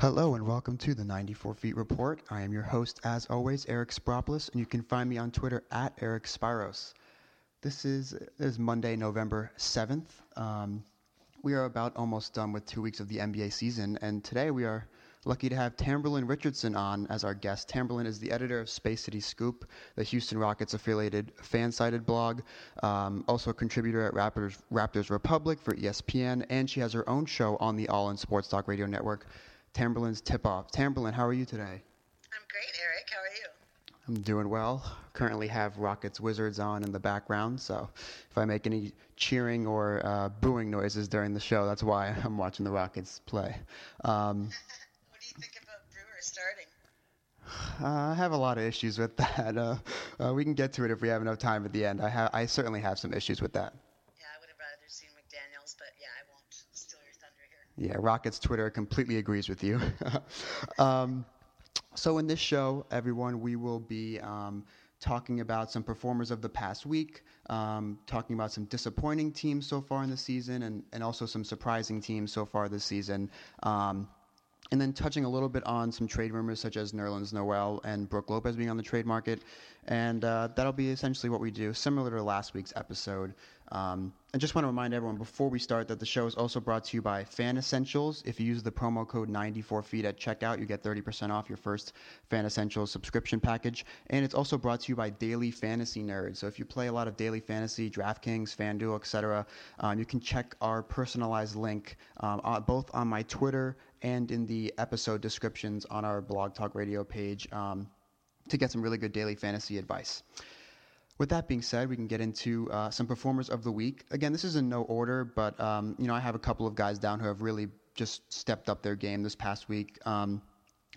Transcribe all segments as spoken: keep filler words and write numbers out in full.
Hello and welcome to the ninety-four feet Report. I am your host, as always, Eric Spropoulos, and you can find me on Twitter at Eric Spiros. This is, this is Monday, November seventh. Um, we are about almost done with two weeks of the N B A season, and today we are lucky to have Tamberlyn Richardson on as our guest. Tamberlyn is the editor of Space City Scoop, the Houston Rockets-affiliated fan-sided blog, um, also a contributor at Raptors, Raptors Republic for E S P N, and she has her own show on the All In Sports Talk Radio Network, Tamberlyn's Tip-Off. Tamberlyn, how are you today? I'm great, Eric. How are you? I'm doing well. Currently have Rockets Wizards on in the background, so if I make any cheering or uh, booing noises during the show, that's why I'm watching the Rockets play. Um, what do you think about Brewer starting? Uh, I have a lot of issues with that. Uh, uh, we can get to it if we have enough time at the end. I, ha- I certainly have some issues with that. Yeah, Rockets Twitter completely agrees with you. um, so in this show, everyone, we will be um, talking about some performers of the past week, um, talking about some disappointing teams so far in the season, and, and also some surprising teams so far this season. Um, and then touching a little bit on some trade rumors, such as Nerlens Noel and Brook Lopez being on the trade market. And uh, that'll be essentially what we do, similar to last week's episode. Um, I just want to remind everyone before we start that the show is also brought to you by Fan Essentials. If you use the promo code ninety-four feet at checkout, you get thirty percent off your first Fan Essentials subscription package. And it's also brought to you by Daily Fantasy Nerd. So if you play a lot of Daily Fantasy, DraftKings, FanDuel, et cetera, um, you can check our personalized link um, uh, both on my Twitter and in the episode descriptions on our Blog Talk Radio page um, to get some really good daily fantasy advice. With that being said, we can get into uh, some performers of the week. Again, this is in no order, but um, you know, I have a couple of guys down who have really just stepped up their game this past week. Um,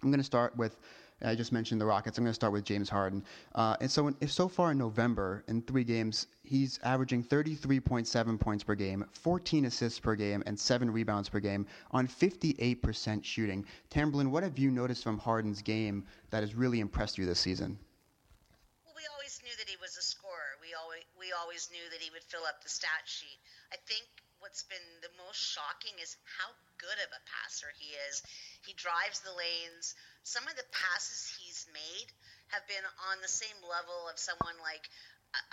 I'm going to start with, I just mentioned the Rockets. I'm going to start with James Harden. Uh, and so, in, if so far in November, in three games, he's averaging thirty-three point seven points per game, fourteen assists per game, and seven rebounds per game on fifty-eight percent shooting. Tamberlyn, what have you noticed from Harden's game that has really impressed you this season? That he was a scorer. We always we always knew that he would fill up the stat sheet. I think what's been the most shocking is how good of a passer he is. He drives the lanes. Some of the passes he's made have been on the same level of someone like,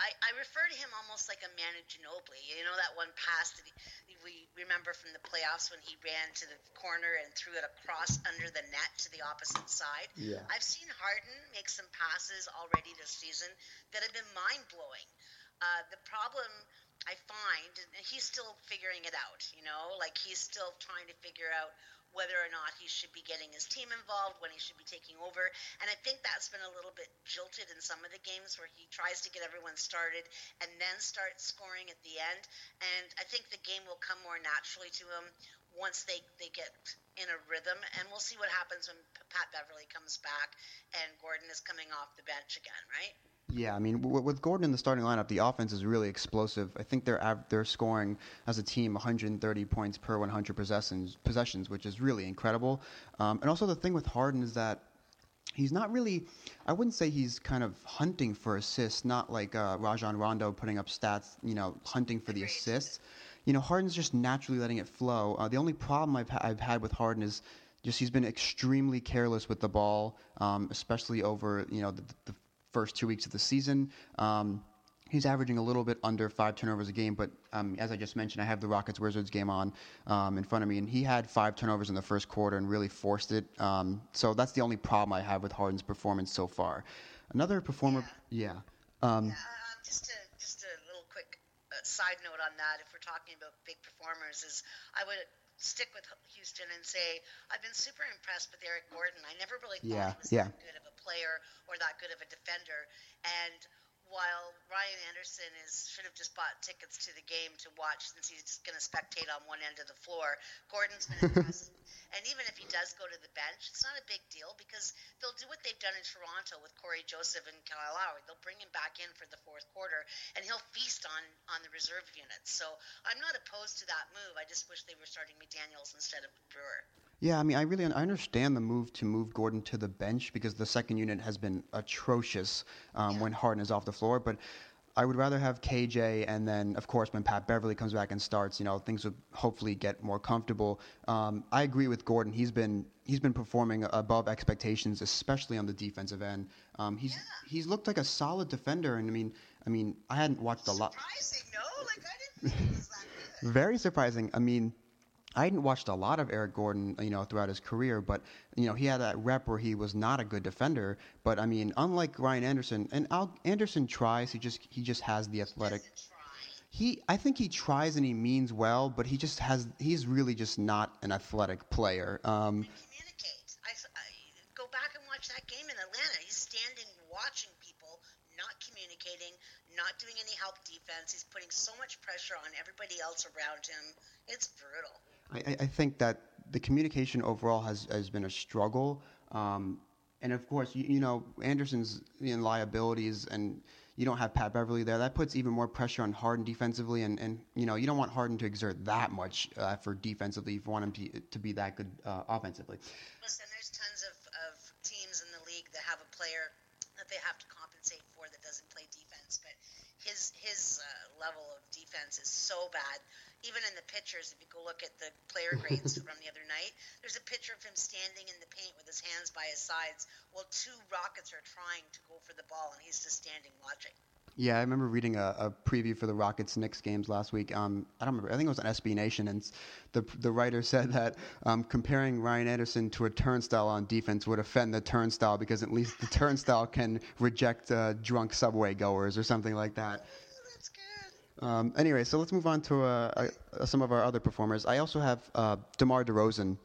I, I refer to him almost like a Manu Ginobili. You know that one pass that he, we remember from the playoffs when he ran to the corner and threw it across under the net to the opposite side? Yeah. I've seen Harden make some passes already this season that have been mind-blowing. Uh, the problem I find, and he's still figuring it out, you know, like he's still trying to figure out whether or not he should be getting his team involved, when he should be taking over. And I think that's been a little bit jilted in some of the games where he tries to get everyone started and then start scoring at the end. And I think the game will come more naturally to him once they, they get in a rhythm. And we'll see what happens when Pat Beverley comes back and Gordon is coming off the bench again, right? Yeah, I mean, w- with Gordon in the starting lineup, the offense is really explosive. I think they're av- they're scoring as a team one hundred thirty points per one hundred possessions, possessions, which is really incredible. Um, and also the thing with Harden is that he's not really, I wouldn't say he's kind of hunting for assists, not like uh, Rajon Rondo putting up stats, you know, hunting for the assists. You know, Harden's just naturally letting it flow. Uh, the only problem I've, ha- I've had with Harden is just he's been extremely careless with the ball, um, especially over, you know, the, the first two weeks of the season. Um, he's averaging a little bit under five turnovers a game, but um, as I just mentioned, I have the Rockets-Wizards game on um, in front of me, and he had five turnovers in the first quarter and really forced it. Um, so that's the only problem I have with Harden's performance so far. Another performer... Yeah. yeah. Um, uh, just to... Side note on that, if we're talking about big performers, is I would stick with Houston and say I've been super impressed with Eric Gordon. I never really thought yeah, he was yeah. that good of a player or that good of a defender. And while Ryan Anderson is should have just bought tickets to the game to watch, since he's just going to spectate on one end of the floor, Gordon's been impressive. And even if he does go to the bench, it's not a big deal because they'll do what they've done in Toronto with Corey Joseph and Kyle Lowry. They'll bring him back in for the fourth quarter, and he'll feast on, on the reserve units. So I'm not opposed to that move. I just wish they were starting McDaniels instead of Brewer. Yeah, I mean, I really I understand the move to move Gordon to the bench because the second unit has been atrocious um, yeah. when Harden is off the floor. But I would rather have K J, and then, of course, when Pat Beverley comes back and starts, you know, things will hopefully get more comfortable. Um, I agree with Gordon. He's been he's been performing above expectations, especially on the defensive end. Um, he's yeah. he's looked like a solid defender, and I mean, I mean, I hadn't watched a lot. Surprising, no? Like, I didn't think he was that good. Very surprising. I mean, I hadn't watched a lot of Eric Gordon, you know, throughout his career, but, you know, he had that rep where he was not a good defender. But, I mean, unlike Ryan Anderson, and Al- Anderson tries, he just he just has the athletic. He, I think he tries and he means well, but he just has, he's really just not an athletic player. Um, he communicates. I, I go back and watch that game in Atlanta. He's standing, watching people, not communicating, not doing any help defense. He's putting so much pressure on everybody else around him. It's brutal. I, I think that the communication overall has, has been a struggle. Um, and, of course, you, you know, Anderson's you know, liabilities, and you don't have Pat Beverley there. That puts even more pressure on Harden defensively. And, and you know, you don't want Harden to exert that much uh, for defensively if you want him to, to be that good uh, offensively. Listen, there's tons of, of teams in the league that have a player that they have to compensate for that doesn't play defense. But his, his uh, level of defense is so bad. Even in the pictures, if you go look at the player grades from the other night, there's a picture of him standing in the paint with his hands by his sides while two Rockets are trying to go for the ball, and he's just standing watching. Yeah, I remember reading a, a preview for the Rockets-Knicks games last week. Um, I don't remember. I think it was on S B Nation, and the the writer said that um, comparing Ryan Anderson to a turnstile on defense would offend the turnstile because at least the turnstile can reject uh, drunk subway goers or something like that. Um, anyway, so let's move on to uh, uh, some of our other performers. I also have uh, DeMar DeRozan.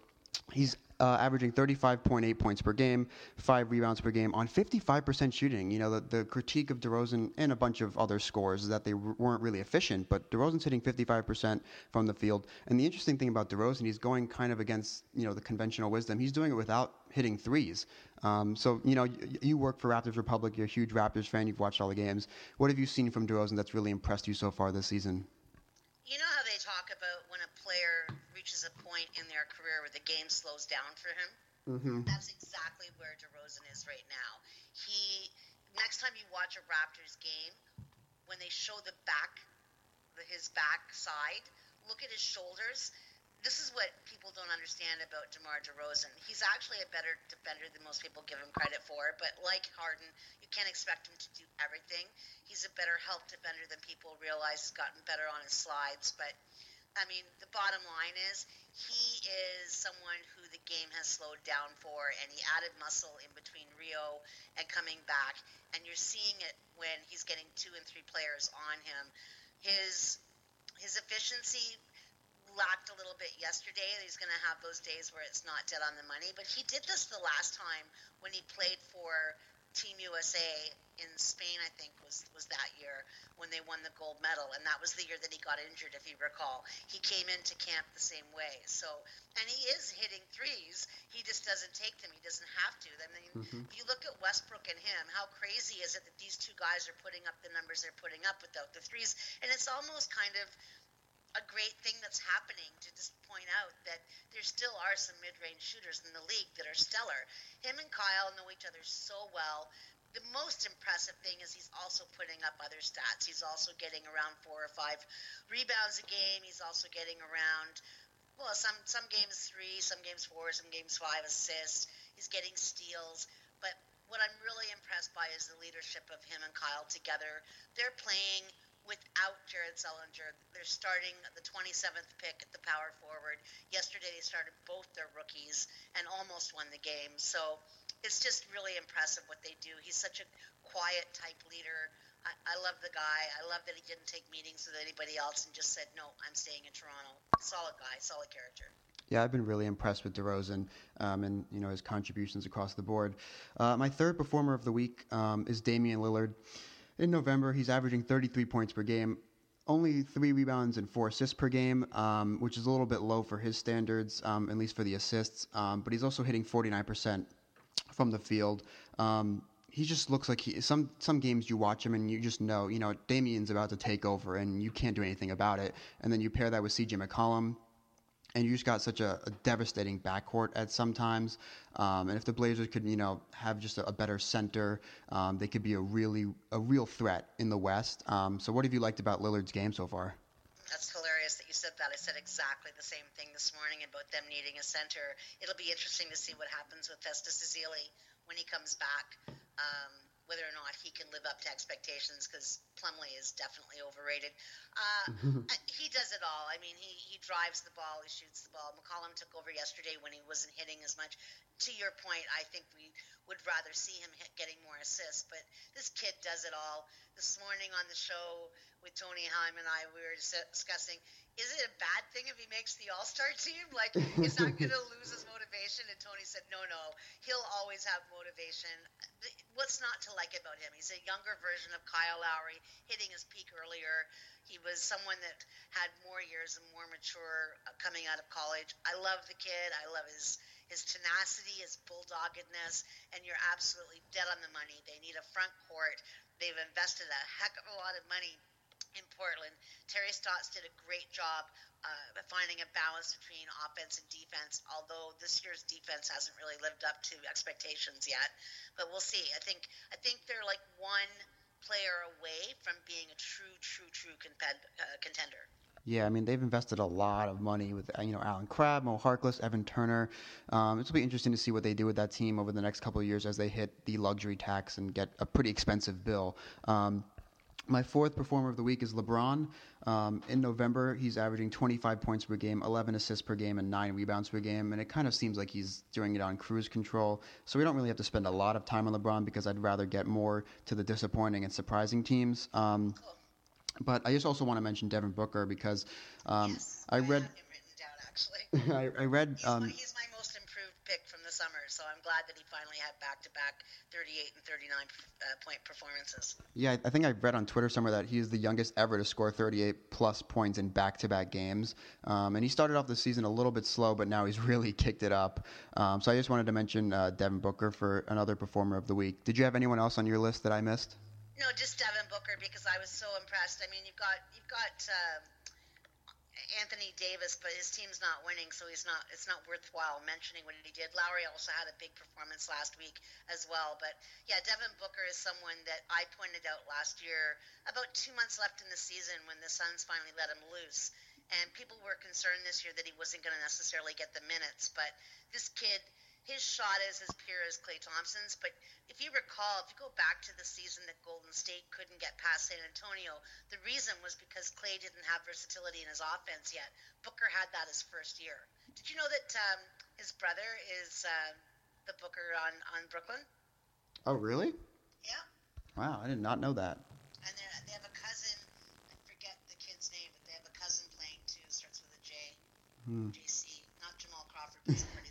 He's uh, averaging thirty-five point eight points per game, five rebounds per game on fifty-five percent shooting. You know, the, the critique of DeRozan and a bunch of other scores is that they r- weren't really efficient, but DeRozan's hitting fifty-five percent from the field. And the interesting thing about DeRozan, he's going kind of against, you know, the conventional wisdom. He's doing it without hitting threes. Um, so, you know, you, you work for Raptors Republic. You're a huge Raptors fan. You've watched all the games. What have you seen from DeRozan that's really impressed you so far this season? You know how they talk about when a player reaches a point in their career where the game slows down for him? Mm-hmm. That's exactly where DeRozan is right now. He, next time you watch a Raptors game, when they show the back, his back side, look at his shoulders. This is what people don't understand about DeMar DeRozan. He's actually a better defender than most people give him credit for, but like Harden, you can't expect him to do everything. He's a better help defender than people realize. He's gotten better on his slides, but, I mean, the bottom line is he is someone who the game has slowed down for, and he added muscle in between Rio and coming back, and you're seeing it when he's getting two and three players on him. His, his efficiency lacked a little bit yesterday. He's going to have those days where it's not dead on the money, but he did this the last time when he played for Team U S A in Spain, I think was, was that year when they won the gold medal, and that was the year that he got injured, if you recall. He came into camp the same way. So, and he is hitting threes. He just doesn't take them. He doesn't have to. I mean, mm-hmm. If you look at Westbrook and him, how crazy is it that these two guys are putting up the numbers they're putting up without the threes? And it's almost kind of a great thing that's happening to just point out that there still are some mid-range shooters in the league that are stellar. Him and Kyle know each other so well. The most impressive thing is he's also putting up other stats. He's also getting around four or five rebounds a game. He's also getting around, well, some, some games three, some games four, some games five assists. He's getting steals. But what I'm really impressed by is the leadership of him and Kyle together. They're playing without Jared Sullinger. They're starting the twenty-seventh pick at the power forward. Yesterday they started both their rookies and almost won the game. So it's just really impressive what they do. He's such a quiet type leader. I, I love the guy. I love that he didn't take meetings with anybody else and just said, no, I'm staying in Toronto. Solid guy, solid character. Yeah, I've been really impressed with DeRozan um, and you know his contributions across the board. Uh, my third performer of the week um, is Damian Lillard. In November, he's averaging thirty-three points per game, only three rebounds and four assists per game, um, which is a little bit low for his standards, um, at least for the assists. Um, but he's also hitting forty-nine percent from the field. Um, he just looks like he. Some some games you watch him and you just know, you know, Damian's about to take over and you can't do anything about it. And then you pair that with C J McCollum. and you just got such a, a devastating backcourt at sometimes. Um, and if the Blazers could, you know, have just a, a better center, um, they could be a really a real threat in the West. Um, so what have you liked about Lillard's game so far? That's hilarious that you said that. I said exactly the same thing this morning about them needing a center. It'll be interesting to see what happens with Festus Ezeli when he comes back, um, whether or not he can live up to expectations, because Plumlee is definitely overrated. Uh, he does it all. I mean, he, he drives the ball, he shoots the ball. McCollum took over yesterday when he wasn't hitting as much. To your point, I think we would rather see him hit, getting more assists, but this kid does it all. This morning on the show with Tony Heim and I, we were discussing, is it a bad thing if he makes the All-Star team? Like, is that going to lose his motivation? And Tony said, no, no, he'll always have motivation. What's not to like about him? He's a younger version of Kyle Lowry, hitting his peak earlier. He was someone that had more years and more mature coming out of college. I love the kid. I love his, his tenacity, his bulldoggedness, and you're absolutely dead on the money. They need a front court. They've invested a heck of a lot of money in Portland. Terry Stotts did a great job uh, finding a balance between offense and defense, although this year's defense hasn't really lived up to expectations yet. But we'll see. I think I think they're like one player away from being a true, true, true contend- uh, contender. Yeah, I mean, they've invested a lot of money with, you know, Alan Crabb, Mo Harkless, Evan Turner. Um, it'll be interesting to see what they do with that team over the next couple of years as they hit the luxury tax and get a pretty expensive bill. Um, My fourth performer of the week is LeBron. Um, in November, he's averaging twenty-five points per game, eleven assists per game, and nine rebounds per game, and it kind of seems like he's doing it on cruise control. So we don't really have to spend a lot of time on LeBron because I'd rather get more to the disappointing and surprising teams. Um, cool. But I just also want to mention Devin Booker because um, yes, I, I read. Have him written down, actually. I, I read. He's, um, my, he's my most improved pick from the summer, so I'm glad that he finally had back-to-back thirty-eight and thirty-nine uh, point performances. Yeah, I think I read on Twitter somewhere that he is the youngest ever to score thirty-eight plus points in back-to-back games, um, and he started off the season a little bit slow, but now he's really kicked it up. Um, so I just wanted to mention uh, Devin Booker for another performer of the week. Did you have anyone else on your list that I missed? No, just Devin Booker because I was so impressed. I mean, you've got you've got. Uh... Anthony Davis, but his team's not winning, so he's not. It's not worthwhile mentioning what he did. Lowry also had a big performance last week as well. But, yeah, Devin Booker is someone that I pointed out last year, about two months left in the season when the Suns finally let him loose. And people were concerned this year that he wasn't going to necessarily get the minutes. But this kid, his shot is as pure as Klay Thompson's. But if you recall, if you go back to the season that Golden State couldn't get past San Antonio, the reason was because Klay didn't have versatility in his offense yet. Booker had that his first year. Did you know that um, his brother is uh, the Booker on, on Brooklyn? Oh, really? Yeah. Wow, I did not know that. And they have a cousin. I forget the kid's name, but they have a cousin playing too. Starts with a J. Hmm. J C. Not Jamal Crawford, but somebody.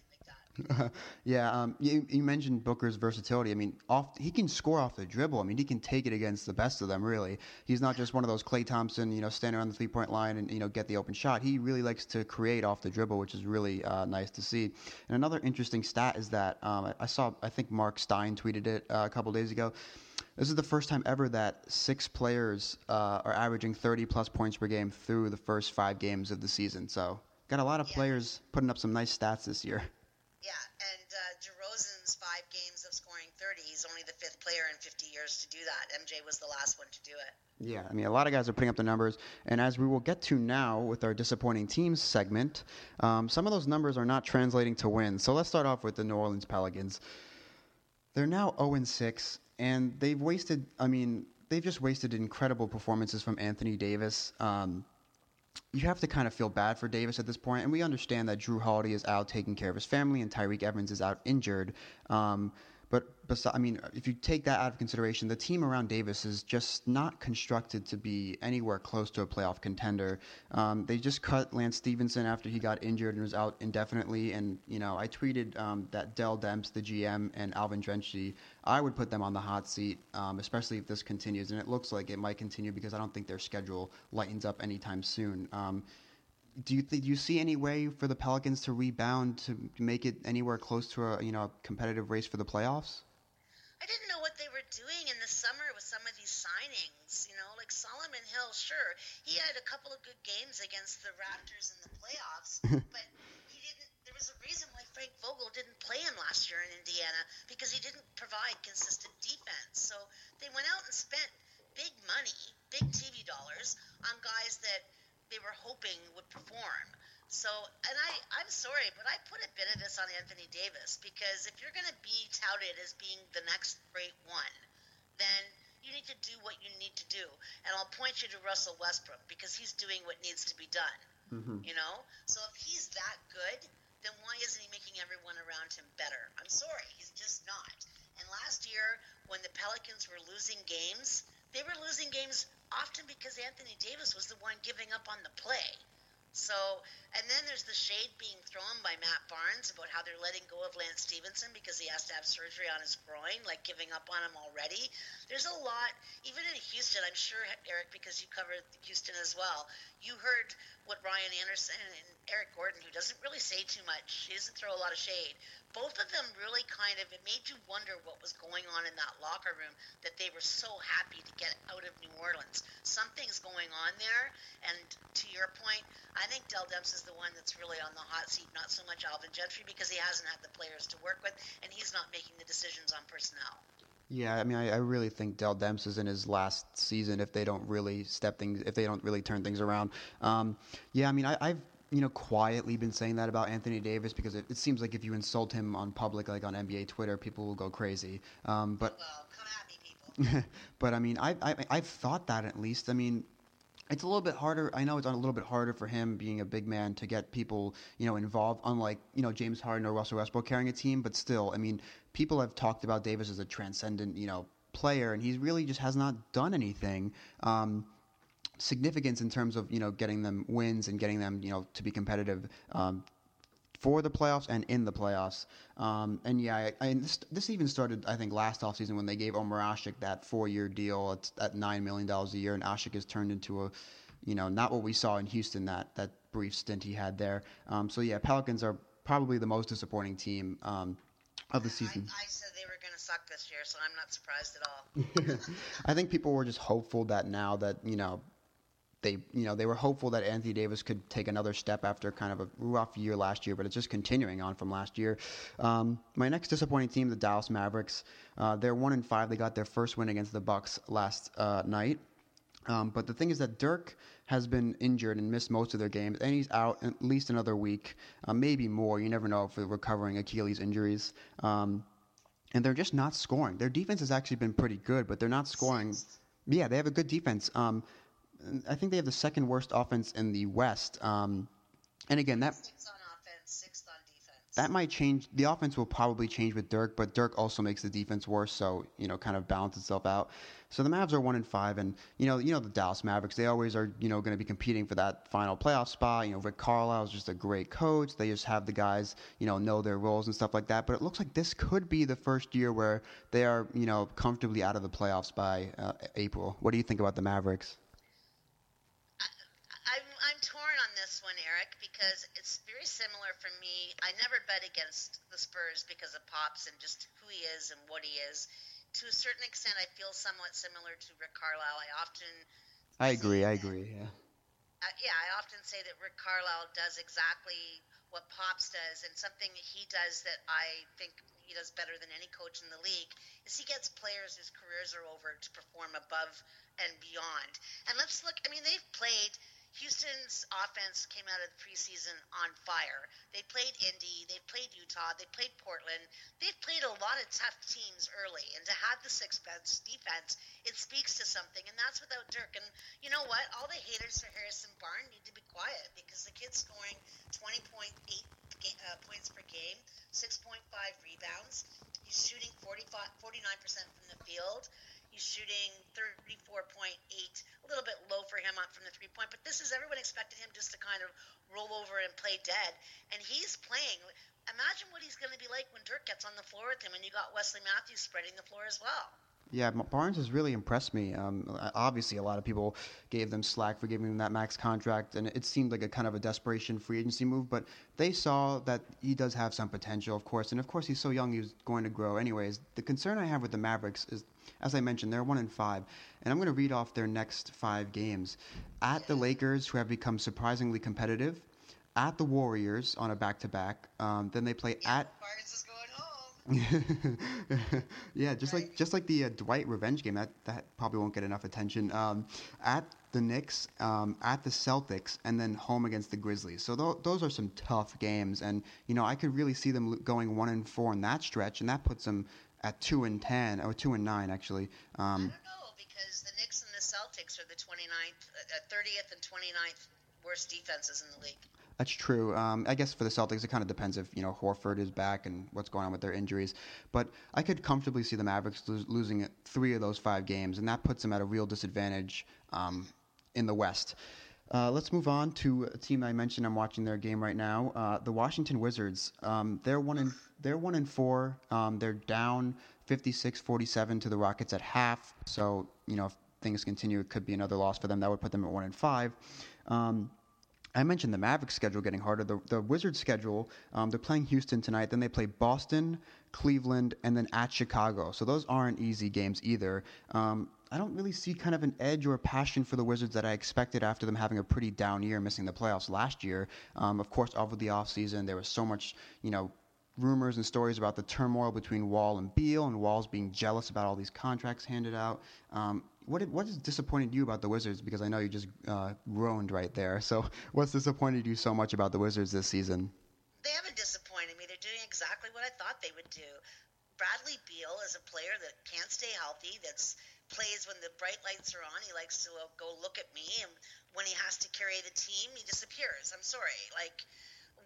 Uh, yeah, um, you, you mentioned Booker's versatility. I mean, off he can score off the dribble. I mean, he can take it against the best of them, really. He's not just one of those Klay Thompson, you know, standing around the three-point line and, you know, get the open shot. He really likes to create off the dribble, which is really uh, nice to see. And another interesting stat is that um, I, I saw, I think Mark Stein tweeted it uh, a couple days ago. This is the first time ever that six players uh, are averaging thirty-plus points per game through the first five games of the season. So got a lot of yeah. players putting up some nice stats this year. Yeah, and uh, DeRozan's five games of scoring thirty, he's only the fifth player in fifty years to do that. M J was the last one to do it. Yeah, I mean, a lot of guys are putting up the numbers, and as we will get to now with our disappointing teams segment, um, some of those numbers are not translating to wins. So let's start off with the New Orleans Pelicans. They're now oh and six, and they've wasted, I mean, they've just wasted incredible performances from Anthony Davis. Um You have to kind of feel bad for Davis at this point, and we understand that Jrue Holiday is out taking care of his family and Tyreek Evans is out injured. Um, but, I mean, if you take that out of consideration, the team around Davis is just not constructed to be anywhere close to a playoff contender. Um, they just cut Lance Stevenson after he got injured and was out indefinitely. And, you know, I tweeted um, that Dell Demps, the G M, and Alvin Gentry, I would put them on the hot seat, um, especially if this continues. And it looks like it might continue because I don't think their schedule lightens up anytime soon. Um, do you th- do you see any way for the Pelicans to rebound to make it anywhere close to a you know competitive race for the playoffs? I didn't know what they were they're doing in the summer with some of these signings. You know, like Solomon Hill, sure, he had a couple of good games against the Raptors in the playoffs, but he didn't. There was a reason why Frank Vogel didn't play him last year in Indiana, because he didn't provide consistent defense. So they went out and spent big money, big T V dollars, on guys that they were hoping would perform. So, and I, I'm sorry, but I put a bit of this on Anthony Davis, because if you're going to be touted as being the next great one, then you need to do what you need to do. And I'll point you to Russell Westbrook, because he's doing what needs to be done, mm-hmm. you know? So if he's that good, then why isn't he making everyone around him better? I'm sorry, he's just not. And last year, when the Pelicans were losing games, they were losing games often because Anthony Davis was the one giving up on the play. So, and then there's the shade being thrown by Matt Barnes about how they're letting go of Lance Stevenson because he has to have surgery on his groin, like giving up on him already. There's a lot, even in Houston, I'm sure, Eric, because you covered Houston as well, you heard what Ryan Anderson and Eric Gordon, who doesn't really say too much, he doesn't throw a lot of shade. Both of them really kind of, it made you wonder what was going on in that locker room, that they were so happy to get out of New Orleans. Something's going on there, and to your point, I I think Dell Demps is the one that's really on the hot seat, not so much Alvin Gentry, because he hasn't had the players to work with, and he's not making the decisions on personnel. Yeah, I mean, I, I really think Dell Demps is in his last season if they don't really step things, if they don't really turn things around. Um, yeah, I mean, I, I've you know quietly been saying that about Anthony Davis, because it, it seems like if you insult him on public, like on N B A Twitter, people will go crazy. Um, but well, come at me, people. But I mean, I, I I've thought that at least. I mean. It's a little bit harder. I know it's a little bit harder for him being a big man to get people, you know, involved, unlike, you know, James Harden or Russell Westbrook carrying a team. But still, I mean, people have talked about Davis as a transcendent, you know, player, and he really just has not done anything um, significant in terms of, you know, getting them wins and getting them, you know, to be competitive um, for the playoffs and in the playoffs. Um, and yeah, I, I, this, this even started, I think, last offseason when they gave Omar Ashik that four-year deal at, at nine million dollars a year, and Ashik has turned into a, you know, not what we saw in Houston, that, that brief stint he had there. Um, so yeah, Pelicans are probably the most disappointing team um, of the season. I, I said they were going to suck this year, so I'm not surprised at all. I think people were just hopeful that now that, you know, They, you know, they were hopeful that Anthony Davis could take another step after kind of a rough year last year, but it's just continuing on from last year. Um, my next disappointing team, the Dallas Mavericks. Uh, they're one and five. They got their first win against the Bucks last uh, night. Um, but the thing is that Dirk has been injured and missed most of their games, and he's out at least another week, uh, maybe more. You never know if they're recovering Achilles injuries. Um, and they're just not scoring. Their defense has actually been pretty good, but they're not scoring. Yeah, they have a good defense. Um, I think they have the second worst offense in the West. Um, and again, that sixth on offense, sixth on defense. That might change. The offense will probably change with Dirk, but Dirk also makes the defense worse, so you know, kind of balance itself out. So the Mavs are one and five, and you know, you know the Dallas Mavericks. They always are, you know, going to be competing for that final playoff spot. You know, Rick Carlisle is just a great coach. They just have the guys, you know, know their roles and stuff like that. But it looks like this could be the first year where they are, you know, comfortably out of the playoffs by uh, April. What do you think about the Mavericks? I'm I'm torn on this one, Eric, because it's very similar for me. I never bet against the Spurs because of Pops and just who he is and what he is. To a certain extent, I feel somewhat similar to Rick Carlisle. I often... I agree, I agree, yeah. Uh, yeah, I often say that Rick Carlisle does exactly what Pops does, and something he does that I think he does better than any coach in the league is he gets players whose careers are over to perform above and beyond. And let's look, I mean, they've played... Houston's offense came out of the preseason on fire. They played Indy, they played Utah, they played Portland. They've played a lot of tough teams early, and to have the six-bench defense, it speaks to something, and that's without Dirk. And you know what? All the haters for Harrison Barnes need to be quiet, because the kid's scoring twenty point eight uh, points per game, six point five rebounds. He's shooting forty-five, forty-nine percent from the field. He's shooting thirty-four point eight, a little bit low for him up from the three-point, but this is everyone expected him just to kind of roll over and play dead, and he's playing. Imagine what he's going to be like when Dirk gets on the floor with him, and you got Wesley Matthews spreading the floor as well. Yeah, Barnes has really impressed me. Um, obviously, a lot of people gave them slack for giving him that max contract, and it seemed like a kind of a desperation free agency move, but they saw that he does have some potential, of course, and of course he's so young he's going to grow anyways. The concern I have with the Mavericks is, as I mentioned, they're one and five. And I'm going to read off their next five games. At the Lakers, who have become surprisingly competitive. At the Warriors on a back-to-back. Um, then they play yeah, at... Barnes is going home. yeah, just right. like just like the uh, Dwight revenge game. That, that probably won't get enough attention. Um, at the Knicks, um, at the Celtics, and then home against the Grizzlies. So th- those are some tough games. And, you know, I could really see them going one and four in that stretch, and that puts them at two and ten, or two and nine, actually. Um, I don't know, because the Knicks and the Celtics are the twenty-ninth, uh, thirtieth and twenty-ninth worst defenses in the league. That's true. Um, I guess for the Celtics, it kind of depends if, you know, Horford is back and what's going on with their injuries. But I could comfortably see the Mavericks lo- losing three of those five games, and that puts them at a real disadvantage um, in the West. Uh, let's move on to a team I mentioned. I'm watching their game right now. Uh, the Washington Wizards. Um, they're one and they're one and four. Um, they're down fifty-six forty-seven to the Rockets at half. So, you know, if things continue, it could be another loss for them. That would put them at one and five. Um, I mentioned the Mavericks' schedule getting harder. The, the Wizards' schedule, um, they're playing Houston tonight. Then they play Boston, Cleveland, and then at Chicago. So those aren't easy games either. Um, I don't really see kind of an edge or a passion for the Wizards that I expected after them having a pretty down year, missing the playoffs last year. Um, of course, over the offseason, there was so much, you know, rumors and stories about the turmoil between Wall and Beal, and Wall's being jealous about all these contracts handed out. Um, what what has disappointed you about the Wizards? Because I know you just uh, groaned right there. So what's disappointed you so much about the Wizards this season? They haven't disappointed me. They're doing exactly what I thought they would do. Bradley Beal is a player that can't stay healthy, that's plays when the bright lights are on. He likes to go look at me, and when he has to carry the team, he disappears. I'm sorry. Like,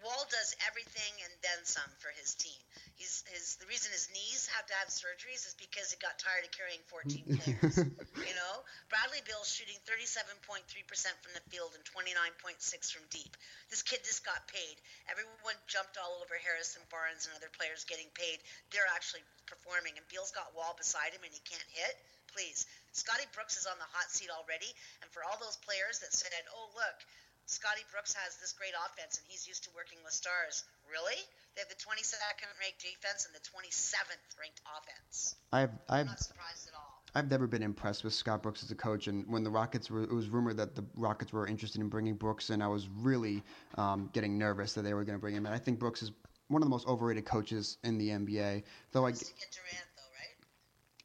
Wall does everything and then some for his team. He's his the reason his knees have to have surgeries is because he got tired of carrying fourteen players. You know, Bradley Beal's shooting thirty-seven point three percent from the field and twenty-nine point six from deep. This kid just got paid. Everyone jumped all over Harrison Barnes and other players getting paid. They're actually performing, and Beal's got Wall beside him and he can't hit. Please, Scotty Brooks is on the hot seat already, and for all those players that said, "Oh look." Scotty Brooks has this great offense, and he's used to working with stars. Really? They have the twenty-second-ranked defense and the twenty-seventh-ranked offense. I've, I've, I'm not surprised at all. I've never been impressed with Scott Brooks as a coach, and when the Rockets were, it was rumored that the Rockets were interested in bringing Brooks in, I was really um, getting nervous that they were going to bring him in. I think Brooks is one of the most overrated coaches in the N B A. Though I.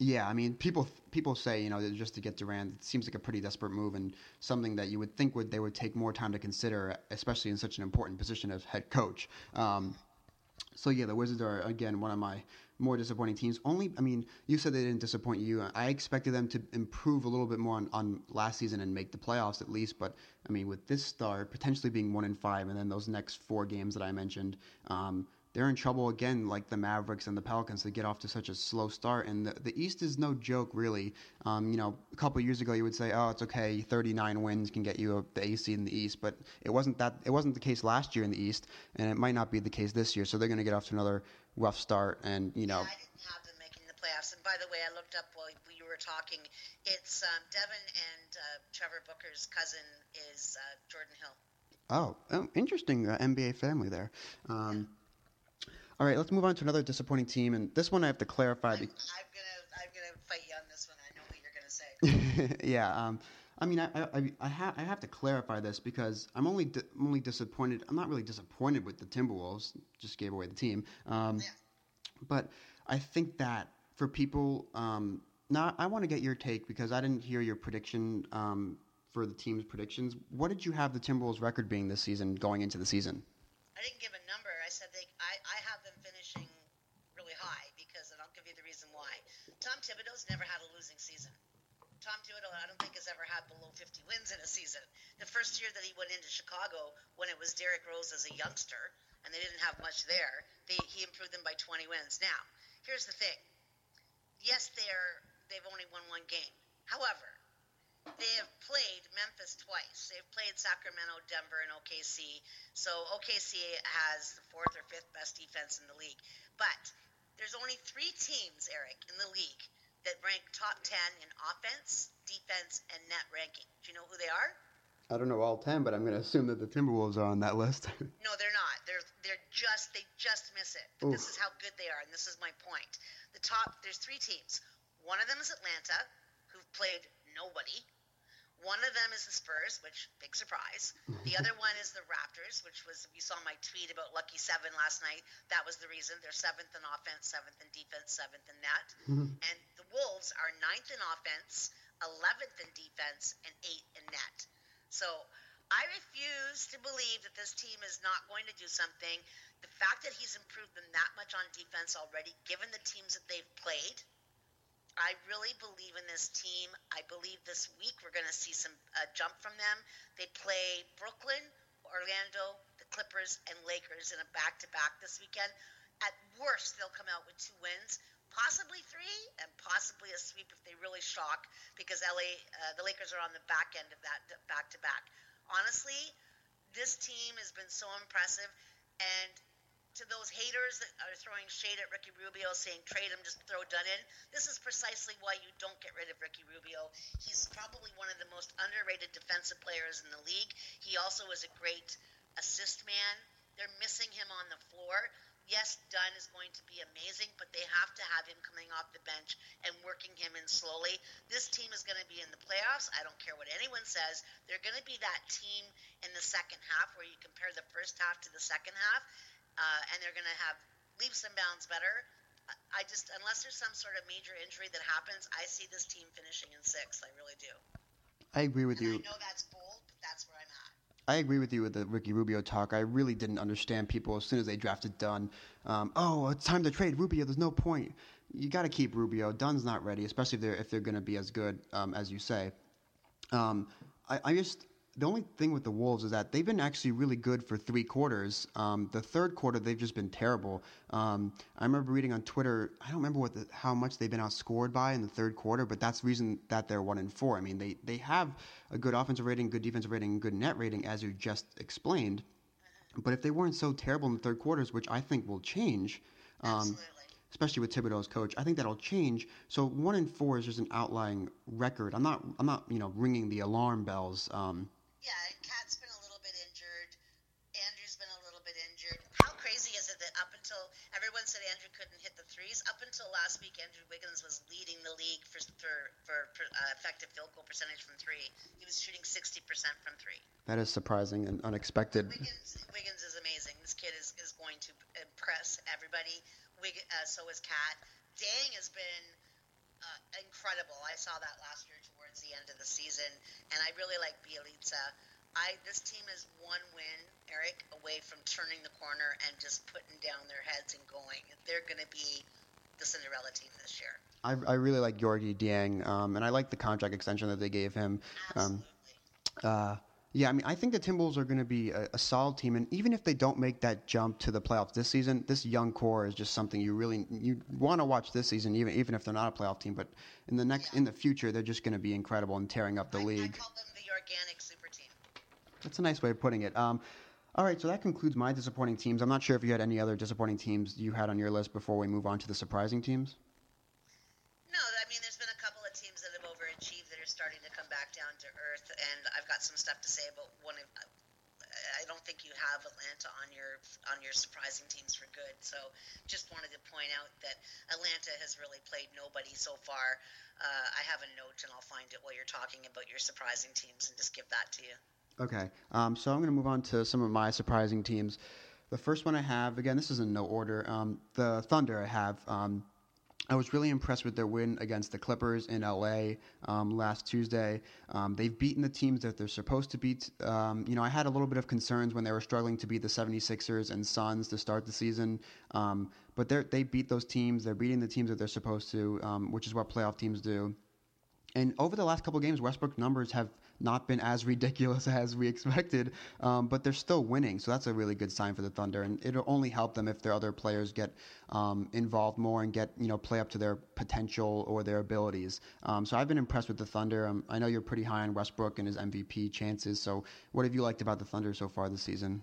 Yeah, I mean, people people say, you know, just to get Durant, it seems like a pretty desperate move and something that you would think would they would take more time to consider, especially in such an important position as head coach. Um, so, yeah, the Wizards are, again, one of my more disappointing teams. Only, I mean, you said they didn't disappoint you. I expected them to improve a little bit more on, on last season and make the playoffs at least. But, I mean, with this start, potentially being one and five and then those next four games that I mentioned, um they're in trouble again, like the Mavericks and the Pelicans, to get off to such a slow start. And the, the East is no joke, really. Um, you know, a couple of years ago, you would say, "Oh, it's okay, thirty-nine wins can get you a, the A seed in the East," but it wasn't that. It wasn't the case last year in the East, and it might not be the case this year. So they're going to get off to another rough start. And you know, yeah, I didn't have them making the playoffs. And by the way, I looked up while you were talking. It's um, Devin and uh, Trevor Booker's cousin is uh, Jordan Hill. Oh, oh interesting uh, N B A family there. Um, yeah. All right, let's move on to another disappointing team, and this one I have to clarify. I'm, I'm gonna, I'm gonna fight you on this one. I know what you're gonna say. yeah, um, I mean, I, I, I have, I have to clarify this because I'm only, di- I'm only disappointed. I'm not really disappointed with the Timberwolves. Just gave away the team. Um, yeah. But I think that for people, um, now I want to get your take because I didn't hear your prediction um, for the team's predictions. What did you have the Timberwolves' record being this season, going into the season? I didn't give a number. I said they. I, I have them finishing really high because, and I'll give you the reason why. Tom Thibodeau's never had a losing season. Tom Thibodeau, I don't think, has ever had below fifty wins in a season. The first year that he went into Chicago, when it was Derrick Rose as a youngster, and they didn't have much there, they, he improved them by twenty wins. Now, here's the thing. Yes, they're they've only won one game. However, they have played Memphis twice. They've played Sacramento, Denver, and O K C. So O K C has the fourth or fifth best defense in the league. But there's only three teams, Eric, in the league that rank top ten in offense, defense, and net ranking. Do you know who they are? I don't know all ten, but I'm going to assume that the Timberwolves are on that list. No, they're not. They're they're just they just miss it. But this is how good they are, and this is my point. The top there's three teams. One of them is Atlanta, who've played nobody. One of them is the Spurs, which, big surprise. The other one is the Raptors, which was, you saw my tweet about Lucky Seven last night. That was the reason. They're seventh in offense, seventh in defense, seventh in net. Mm-hmm. And the Wolves are ninth in offense, eleventh in defense, and eighth in net. So I refuse to believe that this team is not going to do something. The fact that he's improved them that much on defense already, given the teams that they've played, I really believe in this team. I believe this week we're going to see some uh, jump from them. They play Brooklyn, Orlando, the Clippers, and Lakers in a back-to-back this weekend. At worst, they'll come out with two wins, possibly three, and possibly a sweep if they really shock, because L A, uh, the Lakers are on the back end of that back-to-back. Honestly, this team has been so impressive, and to those haters that are throwing shade at Ricky Rubio, saying trade him, just throw Dunn in, this is precisely why you don't get rid of Ricky Rubio. He's probably one of the most underrated defensive players in the league. He also is a great assist man. They're missing him on the floor. Yes, Dunn is going to be amazing, but they have to have him coming off the bench and working him in slowly. This team is going to be in the playoffs. I don't care what anyone says. They're going to be that team in the second half where you compare the first half to the second half. Uh, and they're going to have leaps and bounds better. I just, unless there's some sort of major injury that happens, I see this team finishing in sixth. I really do. I agree with and you. I know that's bold, but that's where I'm at. I agree with you with the Ricky Rubio talk. I really didn't understand people as soon as they drafted Dunn. Um, oh, it's time to trade Rubio. There's no point. You got to keep Rubio. Dunn's not ready, especially if they're if they're going to be as good um, as you say. Um, I, I just. The only thing with the Wolves is that they've been actually really good for three quarters. Um, the third quarter, they've just been terrible. Um, I remember reading on Twitter, I don't remember what the, how much they've been outscored by in the third quarter, but that's the reason that they're one and four. I mean, they, they have a good offensive rating, good defensive rating, good net rating, as you just explained. But if they weren't so terrible in the third quarters, which I think will change, um, Absolutely. especially with Thibodeau's coach, I think that'll change. So one and four is just an outlying record. I'm not, I'm not, you know, ringing the alarm bells. Um, Yeah, Cat's been a little bit injured. Andrew's been a little bit injured. How crazy is it that up until everyone said Andrew couldn't hit the threes, up until last week, Andrew Wiggins was leading the league for for, for uh, effective field goal percentage from three. He was shooting sixty percent from three. That is surprising and unexpected. Wiggins, Wiggins is amazing. This kid is, is going to impress everybody. Wig, uh, so is Cat. Dang has been Uh, incredible. I saw that last year towards the end of the season, and I really like Bielitsa. I this team is one win, Eric, away from turning the corner and just putting down their heads and going. They're going to be the Cinderella team this year. I, I really like Georgie Dieng, um, and I like the contract extension that they gave him. Absolutely. Um, uh, yeah, I mean, I think the Timberwolves are going to be a, a solid team, and even if they don't make that jump to the playoffs this season, this young core is just something you really you want to watch this season, even even if they're not a playoff team. But in the next, yeah. in the future, they're just going to be incredible and tearing up the I, league. I call them the organic super team. That's a nice way of putting it. Um, all right, so that concludes my disappointing teams. I'm not sure if you had any other disappointing teams you had on your list before we move on to the surprising teams. No, I mean, there's been a couple of teams that have overachieved that are starting to come back down to earth, and I've got some stuff to say about one of. I don't think you have Atlanta on your on your surprising teams for good, so just wanted to point out that Atlanta has really played nobody so far. Uh, I have a note, and I'll find it while you're talking about your surprising teams, and just give that to you. Okay, um, so I'm going to move on to some of my surprising teams. The first one I have, again, this is in no order. Um, the Thunder I have. Um, I was really impressed with their win against the Clippers in L A um, last Tuesday. Um, they've beaten the teams that they're supposed to beat. Um, you know, I had a little bit of concerns when they were struggling to beat the seventy-sixers and Suns to start the season. Um, but they they beat those teams. They're beating the teams that they're supposed to, um, which is what playoff teams do. And over the last couple of games, Westbrook's numbers have not been as ridiculous as we expected, um, but they're still winning. So that's a really good sign for the Thunder, and it'll only help them if their other players get um, involved more and get you know play up to their potential or their abilities. Um, so I've been impressed with the Thunder. Um, I know you're pretty high on Westbrook and his M V P chances. So what have you liked about the Thunder so far this season?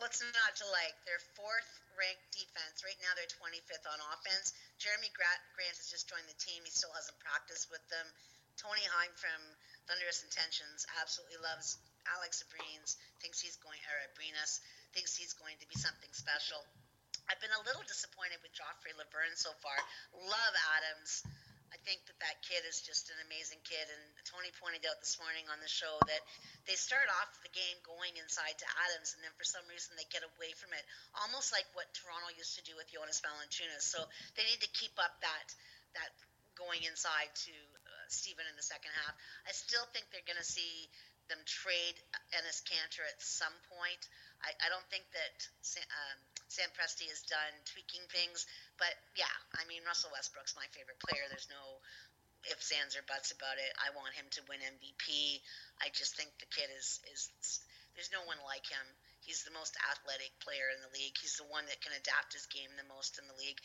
What's not to like? They're fourth ranked defense. Right now they're twenty-fifth on offense. Jeremy Grant has just joined the team. He still hasn't practiced with them. Tony Heim from Thunderous Intentions absolutely loves Alex Abrines, thinks he's going, or Abrinas, thinks he's going to be something special. I've been a little disappointed with Joffrey Laverne so far. Love Adams. I think that that kid is just an amazing kid, and Tony pointed out this morning on the show that they start off the game going inside to Adams, and then for some reason they get away from it, almost like what Toronto used to do with Jonas Valanciunas. So they need to keep up that that going inside to uh, Steven in the second half. I still think they're going to see them trade Enes Kanter at some point. I, I don't think that Sam, um, Sam Presti is done tweaking things, but yeah, I mean, Russell Westbrook's my favorite player. There's no ifs, ands, or buts about it. I want him to win M V P. I just think the kid is, is there's no one like him. He's the most athletic player in the league. He's the one that can adapt his game the most in the league.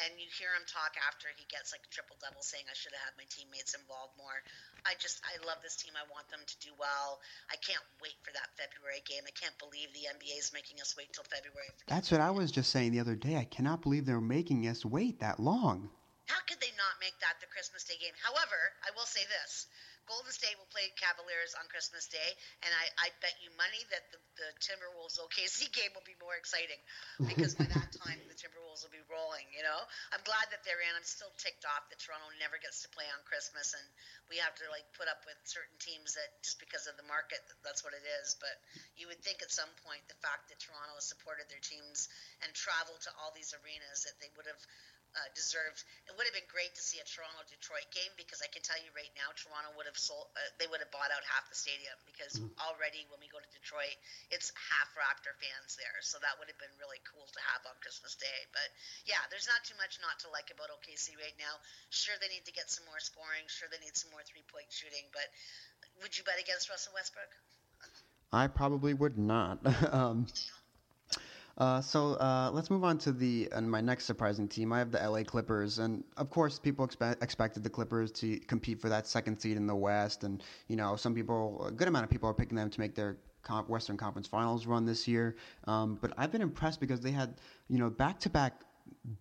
And you hear him talk after he gets like a triple-double saying, I should have had my teammates involved more. I just, I love this team. I want them to do well. I can't wait for that February game. I can't believe the N B A is making us wait till February. That's what I was just saying the other day. I cannot believe they're making us wait that long. How could they not make that the Christmas Day game? However, I will say this. Golden State will play Cavaliers on Christmas Day, and I, I bet you money that the, the Timberwolves O K C game will be more exciting, because by that time the Timberwolves will be rolling, you know? I'm glad that they're in. I'm still ticked off that Toronto never gets to play on Christmas, and we have to, like, put up with certain teams that just because of the market, that's what it is. But you would think at some point the fact that Toronto has supported their teams and traveled to all these arenas that they would have Uh, deserved. It would have been great to see a Toronto-Detroit game, because I can tell you right now, Toronto would have sold. Uh, they would have bought out half the stadium, because already when we go to Detroit, it's half Raptor fans there. So that would have been really cool to have on Christmas Day. But yeah, there's not too much not to like about O K C right now. Sure, they need to get some more scoring. Sure, they need some more three-point shooting. But would you bet against Russell Westbrook? I probably would not. um... Uh, so uh, let's move on to the and my next surprising team. I have the L A Clippers, and of course, people expe- expected the Clippers to compete for that second seed in the West, and you know, some people, a good amount of people, are picking them to make their comp- Western Conference Finals run this year. Um, but I've been impressed because they had, you know, back-to-back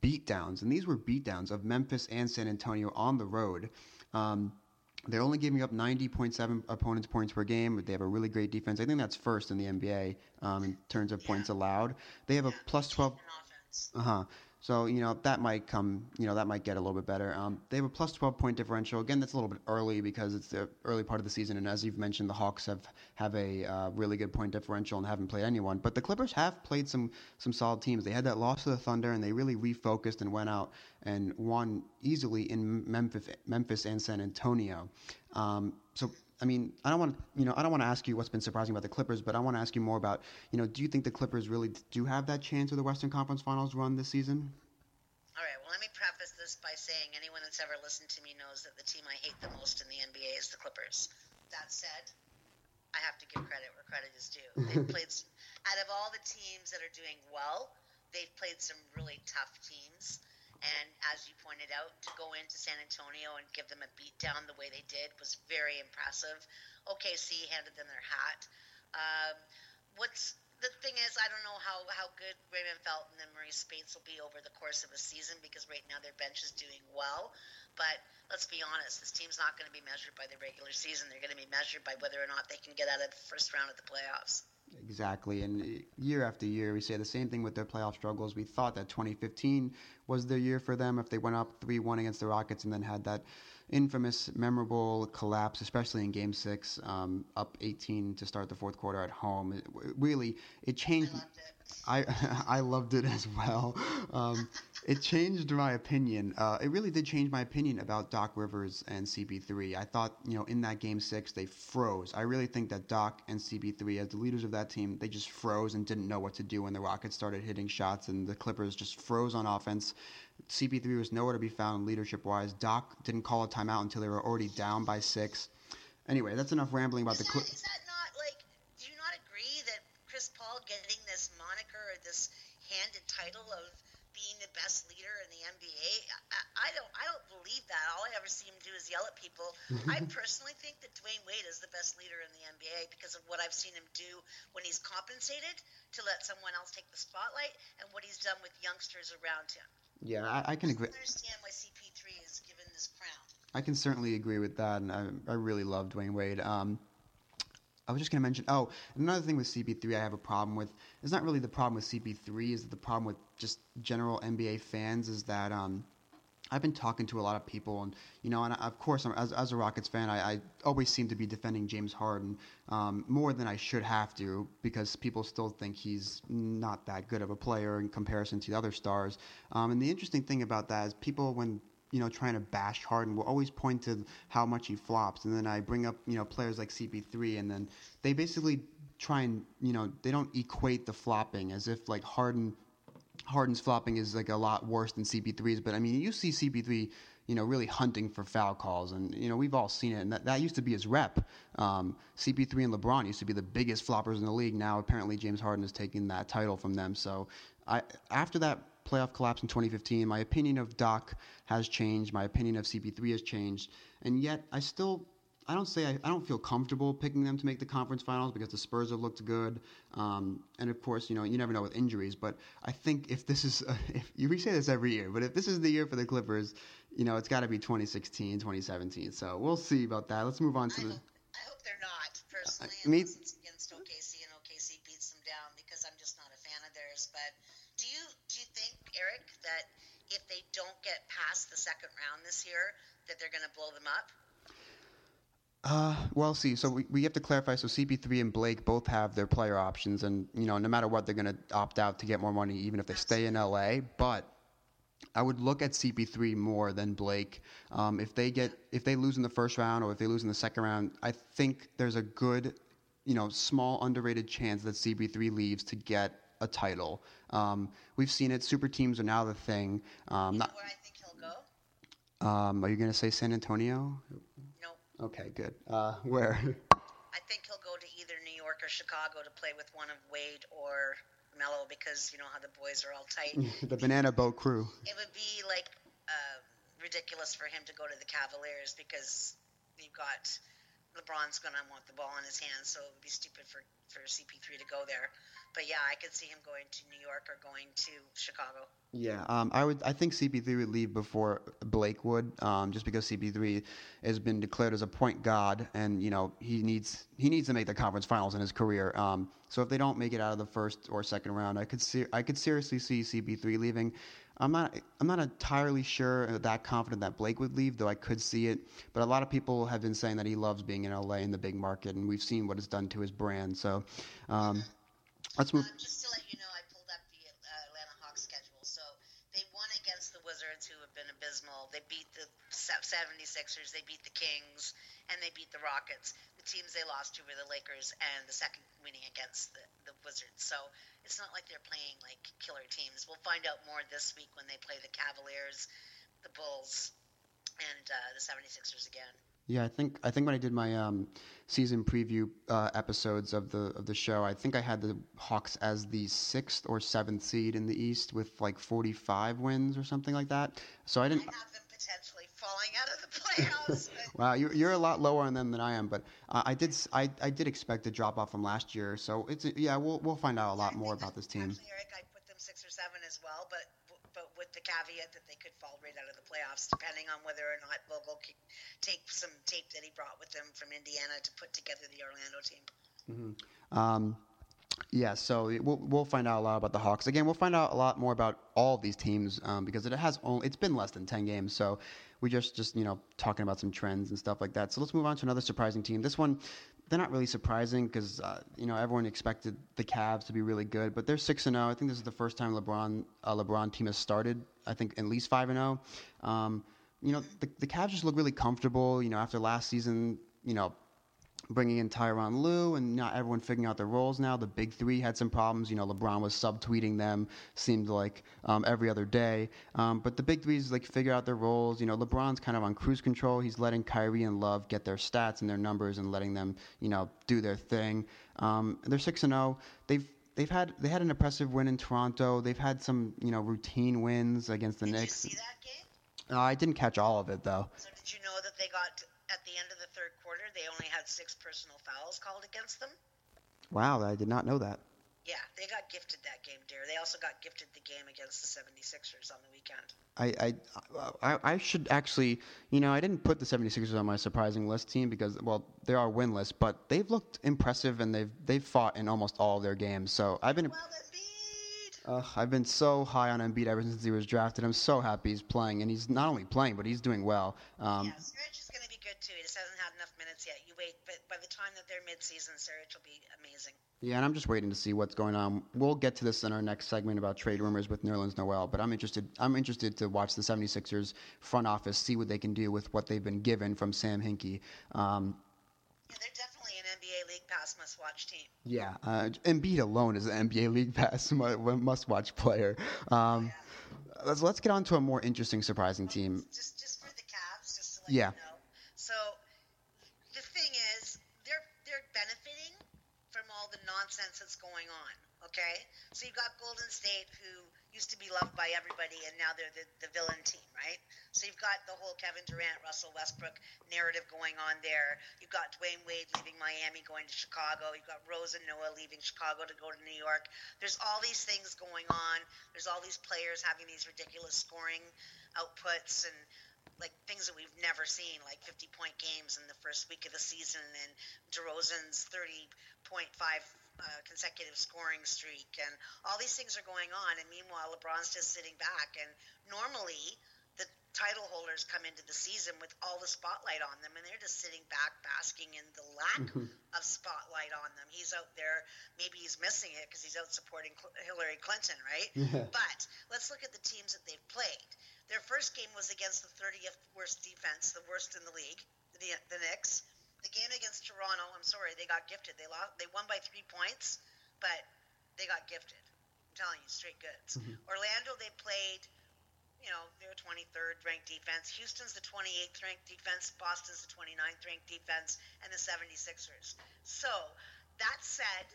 beatdowns, and these were beatdowns of Memphis and San Antonio on the road. Um, They're only giving up ninety point seven opponents' points per game, but they have a really great defense. I think that's first in the N B A um, in terms of yeah. points allowed. They have yeah. a plus twelve. Uh huh. So you know that might come. You know that might get a little bit better. Um, they have a plus twelve point differential. Again, that's a little bit early because it's the early part of the season, and as you've mentioned, the Hawks have have a uh, really good point differential and haven't played anyone. But the Clippers have played some some solid teams. They had that loss to the Thunder, and they really refocused and went out and won easily in Memphis, Memphis and San Antonio. Um, so. I mean, I don't want to, you know, I don't want to ask you what's been surprising about the Clippers, but I want to ask you more about, you know, do you think the Clippers really do have that chance of the Western Conference Finals run this season? All right, well, let me preface this by saying anyone that's ever listened to me knows that the team I hate the most in the N B A is the Clippers. That said, I have to give credit where credit is due. They've played, out of all the teams that are doing well, they've played some really tough teams. And as you pointed out, to go into San Antonio and give them a beatdown the way they did was very impressive. O K C handed them their hat. Um, what's the thing is, I don't know how, how good Raymond Felton and Maurice Spates will be over the course of a season, because right now their bench is doing well. But let's be honest, this team's not going to be measured by the regular season. They're going to be measured by whether or not they can get out of the first round of the playoffs. Exactly, and year after year we say the same thing with their playoff struggles. We thought that twenty fifteen was their year for them if they went up three one against the Rockets and then had that infamous, memorable collapse, especially in Game six, um, up eighteen to start the fourth quarter at home. It, really, it changed. I loved it. I, I loved it as well. Um, it changed my opinion. Uh, it really did change my opinion about Doc Rivers and C B three. I thought, you know, in that Game six, they froze. I really think that Doc and C B three, as the leaders of that team, they just froze and didn't know what to do when the Rockets started hitting shots and the Clippers just froze on offense. C B three was nowhere to be found leadership-wise. Doc didn't call a timeout until they were already down by six. Anyway, that's enough rambling about is the that, Clippers. Is that not, like, do you not agree that Chris Paul getting this moniker or this handed title of being the best leader in the N B A? I, I don't I don't believe that. All I ever see him do is yell at people. I personally think that Dwayne Wade is the best leader in the N B A because of what I've seen him do when he's compensated to let someone else take the spotlight and what he's done with youngsters around him. Yeah, I, I can agree. I understand why C P three is given this crown. I can certainly agree with that, and I, I really love Dwayne Wade. Um, I was just going to mention, oh, another thing with C B three I have a problem with. It's not really the problem with C B three. Is that the problem with just general N B A fans is that um, I've been talking to a lot of people, and you know, and I, of course, I'm, as as a Rockets fan, I, I always seem to be defending James Harden um, more than I should have to, because people still think he's not that good of a player in comparison to the other stars. Um, and the interesting thing about that is people, when you know, trying to bash Harden, will always point to how much he flops, and then I bring up you know players like C P three, and then they basically try and you know they don't equate the flopping as if like Harden. Harden's flopping is like a lot worse than C P three's, but I mean, you see C P three, you know, really hunting for foul calls, and you know, we've all seen it, and that, that used to be his rep. Um, C P three and LeBron used to be the biggest floppers in the league. Now, apparently, James Harden is taking that title from them. So, I after that playoff collapse in twenty fifteen, my opinion of Doc has changed. My opinion of C P three has changed, and yet I still. I don't say I, I don't feel comfortable picking them to make the conference finals because the Spurs have looked good, um, and of course you know you never know with injuries. But I think if this is uh, if you we say this every year, but if this is the year for the Clippers, you know it's got to be twenty sixteen, twenty seventeen. So we'll see about that. Let's move on to I the. Hope, I hope they're not personally uh, me, unless it's against O K C and O K C beats them down, because I'm just not a fan of theirs. But do you do you think, Eric, that if they don't get past the second round this year, that they're going to blow them up? Uh, well, see, so we, we have to clarify. So C P three and Blake both have their player options, and you know, no matter what, they're going to opt out to get more money, even if they stay in L A. But I would look at C P three more than Blake. Um, if they get, if they lose in the first round or if they lose in the second round, I think there's a good, you know, small underrated chance that C P three leaves to get a title. Um, we've seen it. Super teams are now the thing. Um, not, where I think he'll go. Um, are you going to say San Antonio? Okay, good. Uh, where? I think he'll go to either New York or Chicago to play with one of Wade or Melo, because you know how the boys are all tight. The banana boat crew. It would be like uh, ridiculous for him to go to the Cavaliers, because you've got LeBron's going to want the ball in his hands, so it would be stupid for, for C P three to go there. But yeah, I could see him going to New York or going to Chicago. Yeah, um, I would. I think C P three would leave before Blake would, um, just because C P three has been declared as a point god, and you know he needs he needs to make the conference finals in his career. Um, so if they don't make it out of the first or second round, I could see I could seriously see C P three leaving. I'm not I'm not entirely sure that confident that Blake would leave, though I could see it. But a lot of people have been saying that he loves being in L A in the big market, and we've seen what it's done to his brand. So. Um, Let's move. Um, just to let you know, I pulled up the uh, Atlanta Hawks schedule. So they won against the Wizards, who have been abysmal. They beat the seventy-sixers, they beat the Kings, and they beat the Rockets. The teams they lost to were the Lakers and the second winning against the, the Wizards. So it's not like they're playing like killer teams. We'll find out more this week when they play the Cavaliers, the Bulls, and uh, the seventy-sixers again. Yeah, I think I think when I did my um, season preview uh, episodes of the of the show, I think I had the Hawks as the sixth or seventh seed in the East with like forty-five wins or something like that. So I didn't. I have them potentially falling out of the playoffs. But... Wow, you're you're a lot lower on them than I am, but uh, I did I, I did expect a drop off from last year. So it's yeah, we'll we'll find out a lot more about this team. Actually, Eric, I put them six or seven as well, but. But with the caveat that they could fall right out of the playoffs, depending on whether or not Vogel could take some tape that he brought with him from Indiana to put together the Orlando team. Mm-hmm. Um, yeah, so we'll we'll find out a lot about the Hawks. Again, we'll find out a lot more about all these teams um, because it has only, it's been less than ten games. So we just just you know talking about some trends and stuff like that. So let's move on to another surprising team. This one. They're not really surprising because, uh, you know, everyone expected the Cavs to be really good, but they're six and oh. I think this is the first time LeBron uh, LeBron team has started, I think, at least five and oh. Um, you know, the, the Cavs just look really comfortable, you know, after last season, you know, bringing in Tyronn Lue and not everyone figuring out their roles now. The big three had some problems. You know, LeBron was subtweeting them, seemed like, um, every other day. Um, but the big threes, like, figure out their roles. You know, LeBron's kind of on cruise control. He's letting Kyrie and Love get their stats and their numbers and letting them, you know, do their thing. Um, they're six and oh. They've they've had they had an impressive win in Toronto. They've had some, you know, routine wins against the did Knicks. Did you see that game? Uh, I didn't catch all of it, though. So did you know that they got... At the end of the third quarter, they only had six personal fouls called against them. Wow, I did not know that. Yeah, they got gifted that game, dear. They also got gifted the game against the seventy-sixers on the weekend. I I, I, I should actually, you know, I didn't put the seventy-sixers on my surprising list team because, well, they are winless, but they've looked impressive and they've they've fought in almost all of their games. So I've been. Well, Embiid. Uh, I've been so high on Embiid ever since he was drafted. I'm so happy he's playing, and he's not only playing, but he's doing well. Um, yeah, Serge is going to be good too. He just hasn't had enough minutes yet. You wait, but by the time that they're midseason, Serge will be amazing. Yeah, and I'm just waiting to see what's going on. We'll get to this in our next segment about trade rumors with Nerlens Noel, but I'm interested. I'm interested to watch the 76ers front office see what they can do with what they've been given from Sam Hinkie. Um, yeah, they're definitely an N B A League Pass must-watch team. Yeah, uh, Embiid alone is an N B A League Pass must-watch player. Um, yeah. Let's let's get on to a more interesting, surprising okay, team. Just just for the Cavs, just to let yeah. you know. So the thing is, they're they're benefiting from all the nonsense that's going on. Okay, so you got Golden State, who used to be loved by everybody, and now they're the, the villain team, right? So you've got the whole Kevin Durant, Russell Westbrook narrative going on there. You've got Dwayne Wade leaving Miami, going to Chicago. You've got Rose and Noah leaving Chicago to go to New York. There's all these things going on. There's all these players having these ridiculous scoring outputs and like things that we've never seen, like fifty-point games in the first week of the season and DeRozan's thirty point five Uh, consecutive scoring streak, and all these things are going on, and meanwhile LeBron's just sitting back, and normally the title holders come into the season with all the spotlight on them, and they're just sitting back basking in the lack mm-hmm. of spotlight on them. He's out there, maybe he's missing it because he's out supporting Cl- Hillary Clinton, right? Yeah. But let's look at the teams that they've played. Their first game was against the thirtieth worst defense, the worst in the league, the, the Knicks. The game against Toronto, I'm sorry, they got gifted. They lost. They won by three points, but they got gifted. I'm telling you, straight goods. Mm-hmm. Orlando, they played, you know, they're twenty-third ranked defense. Houston's the twenty-eighth ranked defense. Boston's the twenty-ninth ranked defense, and the seventy-sixers. So that said,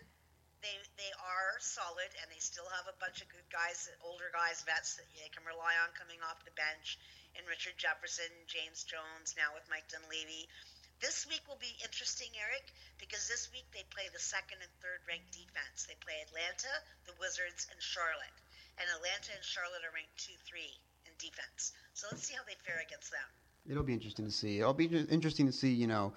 they they are solid, and they still have a bunch of good guys, older guys, vets that they can rely on coming off the bench. And Richard Jefferson, James Jones, now with Mike Dunleavy. This week will be interesting, Eric, because this week they play the second and third ranked defense. They play Atlanta, the Wizards, and Charlotte. And Atlanta and Charlotte are ranked two three in defense. So let's see how they fare against them. It'll be interesting to see. It'll be interesting to see, you know,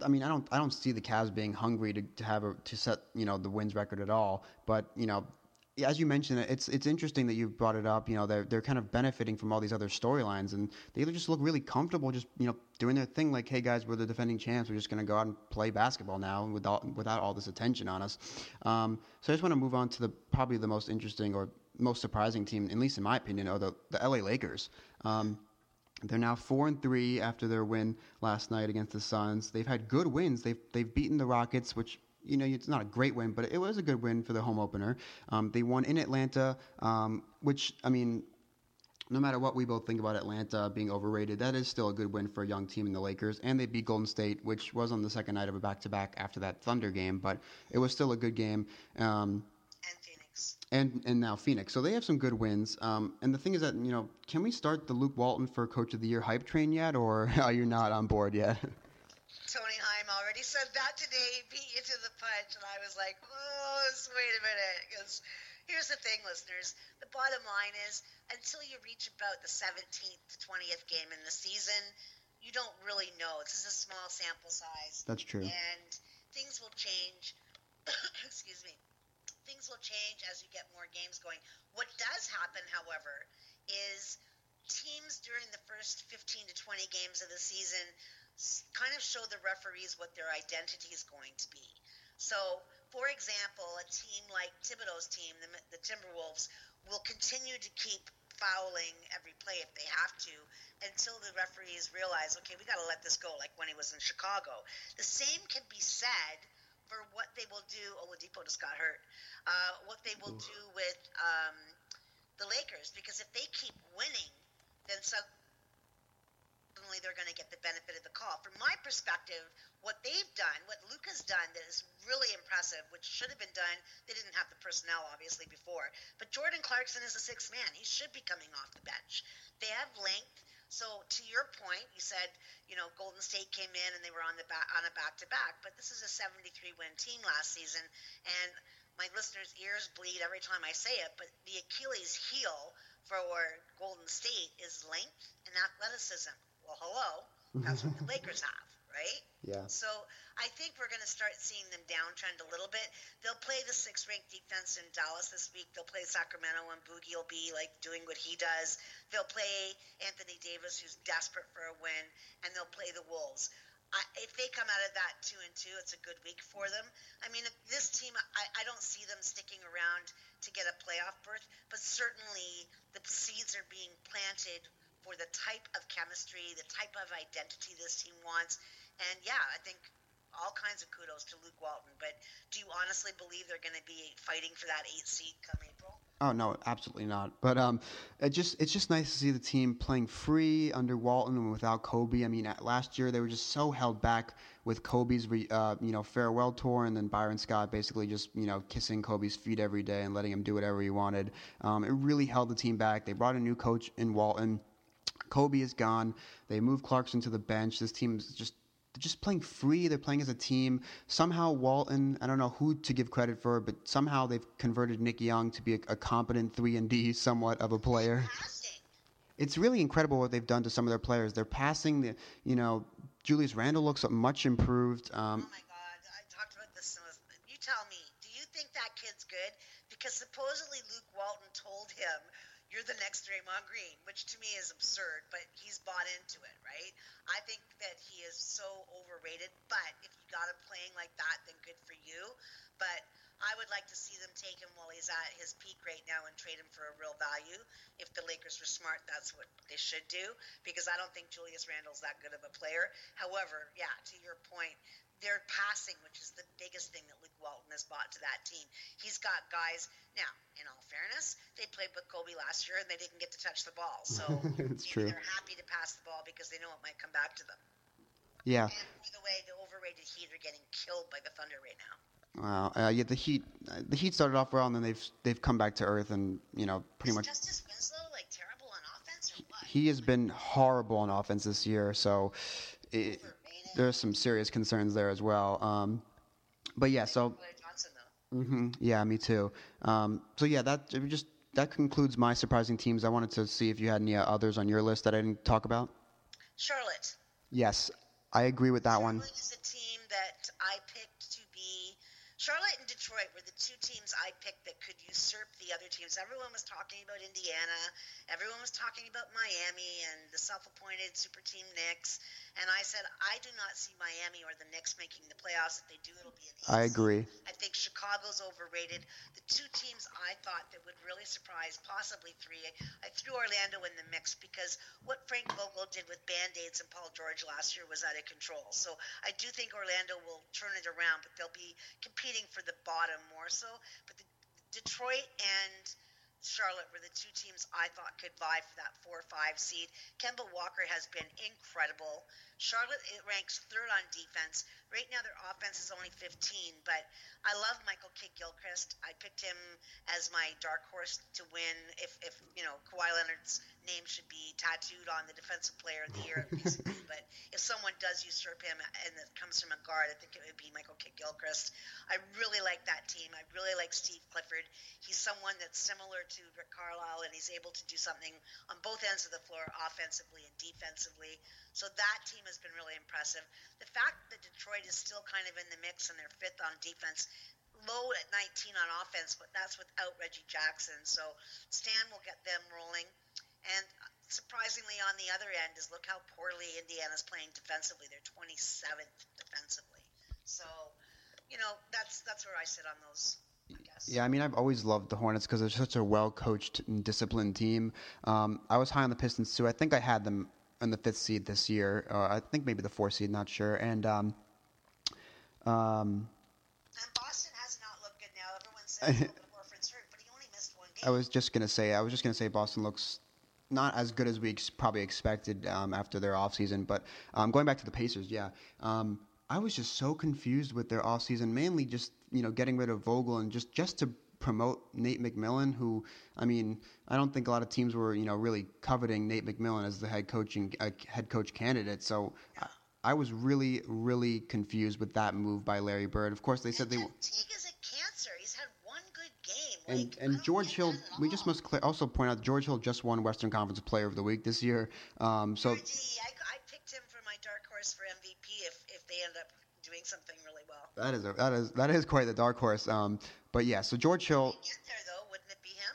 I mean, I don't I don't see the Cavs being hungry to, to have a, to set, you know, the wins record at all. But, you know, as you mentioned, it's it's interesting that you brought it up. You know, they're they're kind of benefiting from all these other storylines, and they just look really comfortable, just you know, doing their thing. Like, hey guys, we're the defending champs. We're just going to go out and play basketball now, without without all this attention on us. Um, so I just want to move on to the probably the most interesting or most surprising team, at least in my opinion, are the the L A Lakers. Um, They're now four and three after their win last night against the Suns. They've had good wins. They've they've beaten the Rockets, which. You know, it's not a great win, but it was a good win for the home opener. Um, they won in Atlanta, um, which, I mean, no matter what we both think about Atlanta being overrated, that is still a good win for a young team in the Lakers. And they beat Golden State, which was on the second night of a back-to-back after that Thunder game, but it was still a good game. Um, and Phoenix. And, and now Phoenix. So they have some good wins. Um, and the thing is that, you know, can we start the Luke Walton for Coach of the Year hype train yet, or are you not on board yet? Tony Heim already said that today. He beat you to the punch, and I was like, oh, wait a minute. Because here's the thing, listeners. The bottom line is, until you reach about the seventeenth to twentieth game in the season, you don't really know. This is a small sample size. That's true. And things will change. Excuse me. Things will change as you get more games going. What does happen, however, is teams during the first fifteen to twenty games of the season – kind of show the referees what their identity is going to be. So, for example, a team like Thibodeau's team, the, the Timberwolves, will continue to keep fouling every play if they have to until the referees realize, okay, we got to let this go, like when he was in Chicago. The same can be said for what they will do. Oladipo just got hurt. Uh, what they will Ooh. do with um, the Lakers, because if they keep winning, then some. They're going to get the benefit of the call. From my perspective, what they've done, what Luka's done that is really impressive, which should have been done, they didn't have the personnel, obviously, before. But Jordan Clarkson is a sixth man. He should be coming off the bench. They have length. So to your point, you said, you know, Golden State came in and they were on the ba- on a back-to-back, but this is a seventy-three win team last season, and my listeners' ears bleed every time I say it, but the Achilles heel for Golden State is length and athleticism. Well, hello, that's what the Lakers have, right? Yeah. So I think we're going to start seeing them downtrend a little bit. They'll play the sixth-ranked defense in Dallas this week. They'll play Sacramento, and Boogie will be, like, doing what he does. They'll play Anthony Davis, who's desperate for a win, and they'll play the Wolves. I, if they come out of that two and two, it's a good week for them. I mean, this team, I, I don't see them sticking around to get a playoff berth, but certainly the seeds are being planted for the type of chemistry, the type of identity this team wants. And, yeah, I think all kinds of kudos to Luke Walton. But do you honestly believe they're going to be fighting for that eight seed come April? Oh, no, absolutely not. But um, it just it's just nice to see the team playing free under Walton and without Kobe. I mean, at, last year they were just so held back with Kobe's uh, you know farewell tour, and then Byron Scott basically just you know kissing Kobe's feet every day and letting him do whatever he wanted. Um, it really held the team back. They brought a new coach in Walton. Kobe is gone. They moved Clarkson to the bench. This team is just they're just playing free. They're playing as a team. Somehow Walton, I don't know who to give credit for, but somehow they've converted Nick Young to be a, a competent three and D somewhat of a player. It's really incredible what they've done to some of their players. They're passing. The, you know, Julius Randle looks much improved. Um, oh, my God. I talked about this. You tell me. Do you think that kid's good? Because supposedly Luke Walton told him, "You're the next Draymond Green," which to me is absurd, but he's bought into it, right? I think that he is so overrated, but if you got him playing like that, then good for you. But I would like to see them take him while he's at his peak right now and trade him for a real value. If the Lakers were smart, that's what they should do, because I don't think Julius Randle's that good of a player. However, yeah, to your point, they're passing, which is the biggest thing that Luke Walton has brought to that team. He's got guys. Now, in all fairness, they played with Kobe last year and they didn't get to touch the ball. So it's true. They're happy to pass the ball because they know it might come back to them. Yeah. And by the way, the overrated Heat are getting killed by the Thunder right now. Wow. Uh, yeah, the Heat the Heat started off well, and then they've they've come back to earth and, you know, pretty is much. Justice Winslow, like, terrible on offense or what? He has been horrible on offense this year, so it, there's some serious concerns there as well. Um, but, yeah, so. Johnson, mm-hmm, yeah, me too. Um, so, yeah, that just that concludes my surprising teams. I wanted to see if you had any others on your list that I didn't talk about. Charlotte. Yes, I agree with that Charlotte one. Charlotte is a team that I picked to be. Charlotte and Detroit were the two teams I picked that could usurp the other teams. Everyone was talking about Indiana. Everyone was talking about Miami and the self-appointed super team Knicks. And I said, I do not see Miami or the Knicks making the playoffs. If they do, it'll be an easy. I agree. I think Chicago's overrated. The two teams I thought that would really surprise, possibly three, I threw Orlando in the mix because what Frank Vogel did with Band-Aids and Paul George last year was out of control. So I do think Orlando will turn it around, but they'll be competing for the bottom more so. But the, Detroit and Charlotte were the two teams I thought could vie for that four or five seed. Kemba Walker has been incredible. Charlotte it ranks third on defense. Right now their offense is only fifteen, but I love Michael Kidd-Gilchrist. I picked him as my dark horse to win if, if you know, Kawhi Leonard's name should be tattooed on the defensive player of the year, basically. But if someone does usurp him and it comes from a guard, I think it would be Michael Kidd-Gilchrist. I really like that team. I really like Steve Clifford. He's someone that's similar to Rick Carlisle, and he's able to do something on both ends of the floor, offensively and defensively. So that team has been really impressive. The fact that Detroit is still kind of in the mix and they're fifth on defense, low at nineteen on offense, but that's without Reggie Jackson. So Stan will get them rolling. And surprisingly, on the other end is look how poorly Indiana's playing defensively. They're twenty-seventh defensively. So, you know, that's that's where I sit on those. Yeah, I mean, I've always loved the Hornets because they're such a well-coached and disciplined team. Um, I was high on the Pistons, too. I think I had them in the fifth seed this year. Uh, I think maybe the fourth seed, not sure. And um, um, and Boston has not looked good now. Everyone says a little bit more Fritz hurt, but he only missed one game. I was just going to say, I was just going to say Boston looks not as good as we ex- probably expected um, after their offseason. But um, going back to the Pacers, yeah, um, I was just so confused with their offseason, mainly just, you know, getting rid of Vogel and just, just to promote Nate McMillan, who, I mean, I don't think a lot of teams were, you know, really coveting Nate McMillan as the head coaching uh, head coach candidate. So I, I was really, really confused with that move by Larry Bird. Of course, they said they. Teague is a cancer. He's had one good game. Like, and and George Hill, we just must clear, also point out George Hill just won Western Conference Player of the Week this year. Um, so. Georgie, I, I picked him for my dark horse for M V P if if they end up doing something really well. That is a, that is that is quite the dark horse. Um, but yeah, so George Hill. If he gets there though, wouldn't it be him?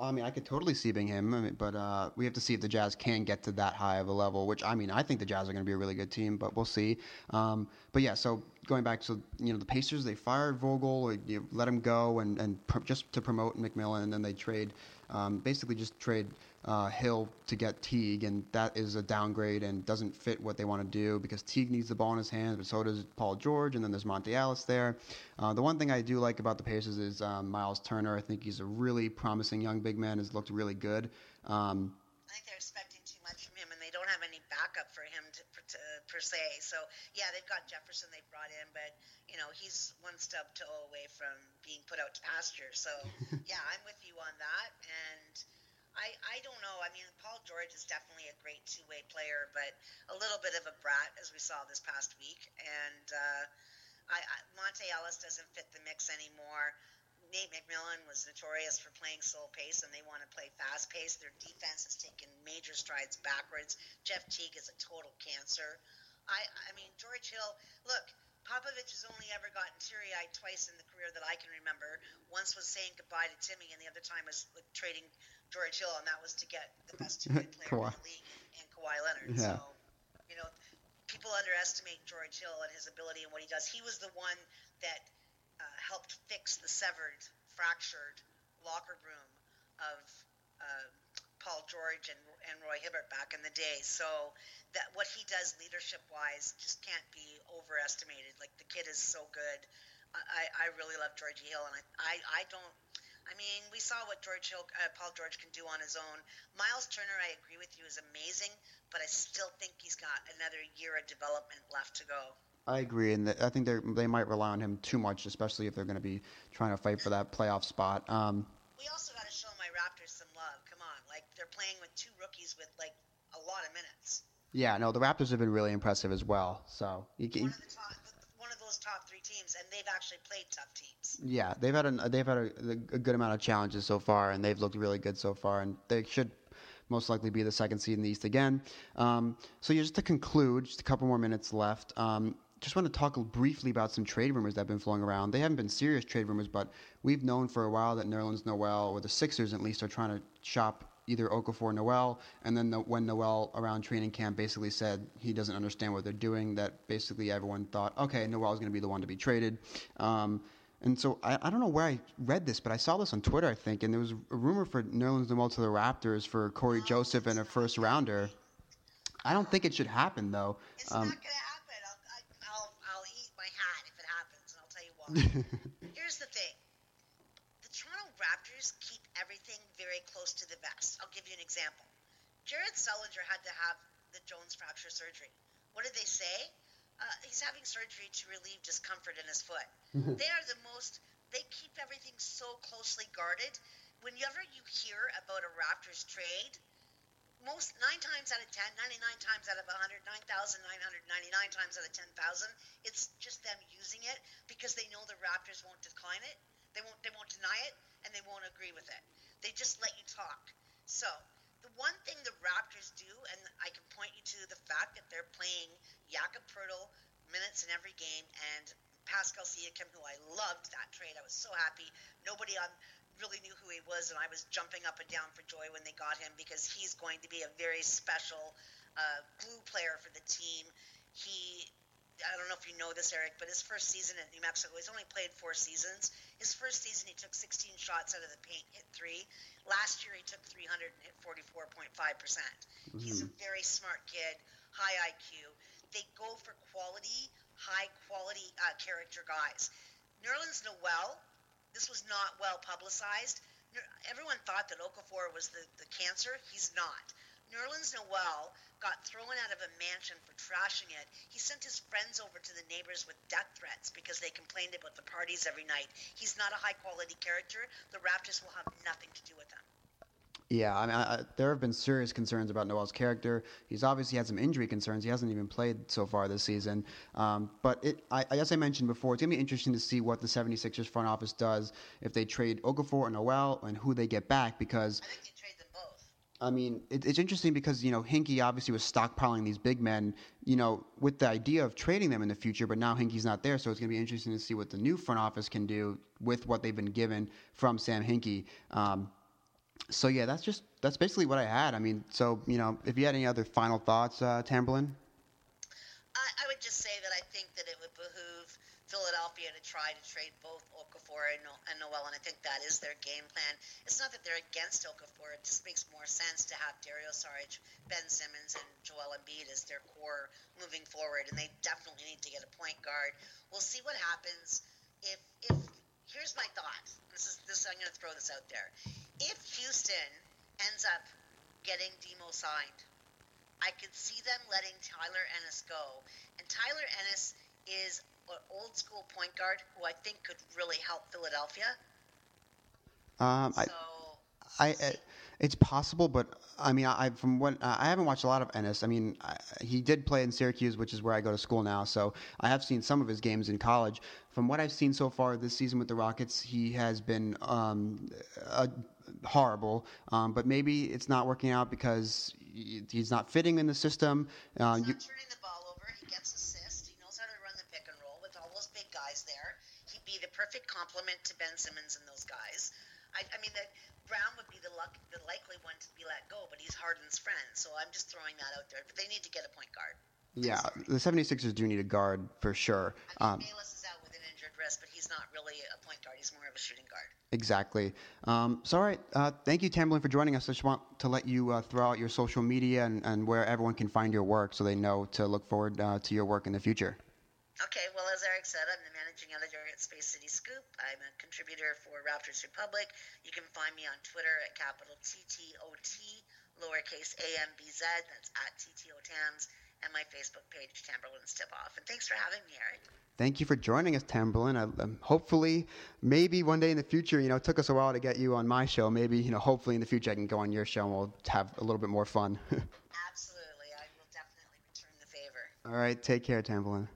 I mean, I could totally see being him. I mean, but uh, we have to see if the Jazz can get to that high of a level. Which I mean, I think the Jazz are going to be a really good team, but we'll see. Um, but yeah, so going back to you know the Pacers, they fired Vogel, or, you know, let him go, and and pr- just to promote McMillan, and then they trade, um, basically just trade. Uh, Hill to get Teague, and that is a downgrade and doesn't fit what they want to do because Teague needs the ball in his hands, but so does Paul George, and then there's Monte Ellis there. Uh, the one thing I do like about the Pacers is um, Myles Turner. I think he's a really promising young big man. Has looked really good. Um, I think they're expecting too much from him, and they don't have any backup for him to, per, to, per se. So yeah, they've got Jefferson they brought in, but you know he's one stub toe away from being put out to pasture. So yeah, I'm with you on that, and. I, I don't know. I mean, Paul George is definitely a great two-way player, but a little bit of a brat, as we saw this past week. And uh, I, I, Monte Ellis doesn't fit the mix anymore. Nate McMillan was notorious for playing slow pace, and they want to play fast pace. Their defense has taken major strides backwards. Jeff Teague is a total cancer. I, I mean, George Hill, look, Popovich has only ever gotten teary-eyed twice in the career that I can remember. Once was saying goodbye to Timmy, and the other time was like, trading George Hill, and that was to get the best two-way player in the league and Kawhi Leonard. Yeah. So, you know, people underestimate George Hill and his ability and what he does. He was the one that uh, helped fix the severed, fractured locker room of uh, Paul George and, and Roy Hibbert back in the day. So that what he does leadership-wise just can't be overestimated. Like, the kid is so good. I, I really love Georgie Hill, and I, I, I don't – I mean, we saw what George Hill, uh, Paul George can do on his own. Myles Turner, I agree with you, is amazing, but I still think he's got another year of development left to go. I agree, and I think they they might rely on him too much, especially if they're going to be trying to fight for that playoff spot. Um, we also got to show my Raptors some love. Come on. Like, they're playing with two rookies with, like, a lot of minutes. Yeah, no, the Raptors have been really impressive as well. So you can, one of the top, one of those top three teams, and they've actually played tough teams. Yeah, they've had a they've had a, a good amount of challenges so far, and they've looked really good so far, and they should most likely be the second seed in the East again. Um, so yeah, just to conclude, just a couple more minutes left. Um, just want to talk briefly about some trade rumors that have been flowing around. They haven't been serious trade rumors, but we've known for a while that Nerlens Noel, or the Sixers at least, are trying to shop either Okafor, Noel, and then the, when Noel around training camp basically said he doesn't understand what they're doing, that basically everyone thought, okay, Noel is going to be the one to be traded. Um, and so I, I don't know where I read this, but I saw this on Twitter, I think, and there was a rumor for Nerlens Noel to the Raptors for Corey oh, Joseph and a first-rounder. I don't think it should happen, though. It's um, not going to happen. I'll, I'll, I'll eat my hat if it happens, and I'll tell you why. Here's the thing. The Toronto Raptors keep everything very close to the vest. I'll give you an example. Jared Sullinger had to have the Jones fracture surgery. What did they say? Uh, he's having surgery to relieve discomfort in his foot. Mm-hmm. They are the most, they keep everything so closely guarded. Whenever you hear about a Raptors trade, most nine times out of ten, ninety-nine times out of one hundred, nine thousand nine hundred ninety-nine times out of ten thousand, it's just them using it because they know the Raptors won't decline it. They won't, they won't deny it, and they won't agree with it. They just let you talk. So the one thing the Raptors do, and I can point you to the fact that they're playing Jakob Poeltl minutes in every game, and Pascal Siakam, who I loved that trade. I was so happy. Nobody on really knew who he was, and I was jumping up and down for joy when they got him because he's going to be a very special uh, glue player for the team. He... I don't know if you know this, Eric, but his first season at New Mexico, he's only played four seasons. His first season, he took sixteen shots out of the paint, hit three. Last year, he took three hundred and hit forty-four point five percent. Mm-hmm. He's a very smart kid, high I Q. They go for quality, high-quality uh, character guys. Nerlens Noel, this was not well publicized. Everyone thought that Okafor was the, the cancer. He's not. Nerlens Noel got thrown out of a mansion for trashing it. He sent his friends over to the neighbors with death threats because they complained about the parties every night. He's not a high-quality character. The Raptors will have nothing to do with him. Yeah, I mean, I, there have been serious concerns about Noel's character. He's obviously had some injury concerns. He hasn't even played so far this season. Um, but it, I, as I mentioned before, it's going to be interesting to see what the 76ers front office does if they trade Okafor and Noel and who they get back because – I think they trade them both. I mean, it, it's interesting because, you know, Hinkie obviously was stockpiling these big men, you know, with the idea of trading them in the future, but now Hinkie's not there, so it's going to be interesting to see what the new front office can do with what they've been given from Sam Hinkie. Um, so, yeah, that's just that's basically what I had. I mean, so, you know, if you had any other final thoughts, uh, Tamberlyn? I, I would just say that I think that it would behoove Philadelphia to try to trade both Okafor and, no- and Noel, and I think that is their game plan. It's not that they're against Okafor. It just makes more sense to have Dario Saric, Ben Simmons, and Joel Embiid as their core moving forward, and they definitely need to get a point guard. We'll see what happens. If if here's my thought. This is this. I'm going to throw this out there. If Houston ends up getting Demo signed, I could see them letting Tyler Ennis go, and Tyler Ennis is an old school point guard who I think could really help Philadelphia. Um, so, I, I, it's possible, but I mean, I from what uh, I haven't watched a lot of Ennis. I mean, I, he did play in Syracuse, which is where I go to school now, so I have seen some of his games in college. From what I've seen so far this season with the Rockets, he has been um, a, horrible, um, but maybe it's not working out because he's not fitting in the system. Uh, he's not you, turning the ball over. He gets a there. He'd be the perfect complement to Ben Simmons and those guys. I, I mean, that Brown would be the, luck, the likely one to be let go, but he's Harden's friend, so I'm just throwing that out there. But they need to get a point guard. Yeah, the 76ers do need a guard for sure. I mean, um, Bayless is out with an injured wrist, but he's not really a point guard. He's more of a shooting guard. Exactly. Um, so, all right, uh, thank you, Tamberlyn, for joining us. I just want to let you uh, throw out your social media and, and where everyone can find your work so they know to look forward uh, to your work in the future. Okay, well, as Eric said, I'm the managing editor at Space City Scoop. I'm a contributor for Raptors Republic. You can find me on Twitter at capital T T O T, lowercase A M B Z, that's at T T O Tams, and my Facebook page, Tamberlyn's Tip-Off. And thanks for having me, Eric. Thank you for joining us, Tamberlyn. I, um, hopefully, maybe one day in the future, you know, it took us a while to get you on my show. Maybe, you know, hopefully in the future I can go on your show and we'll have a little bit more fun. Absolutely. I will definitely return the favor. All right, take care, Tamberlyn.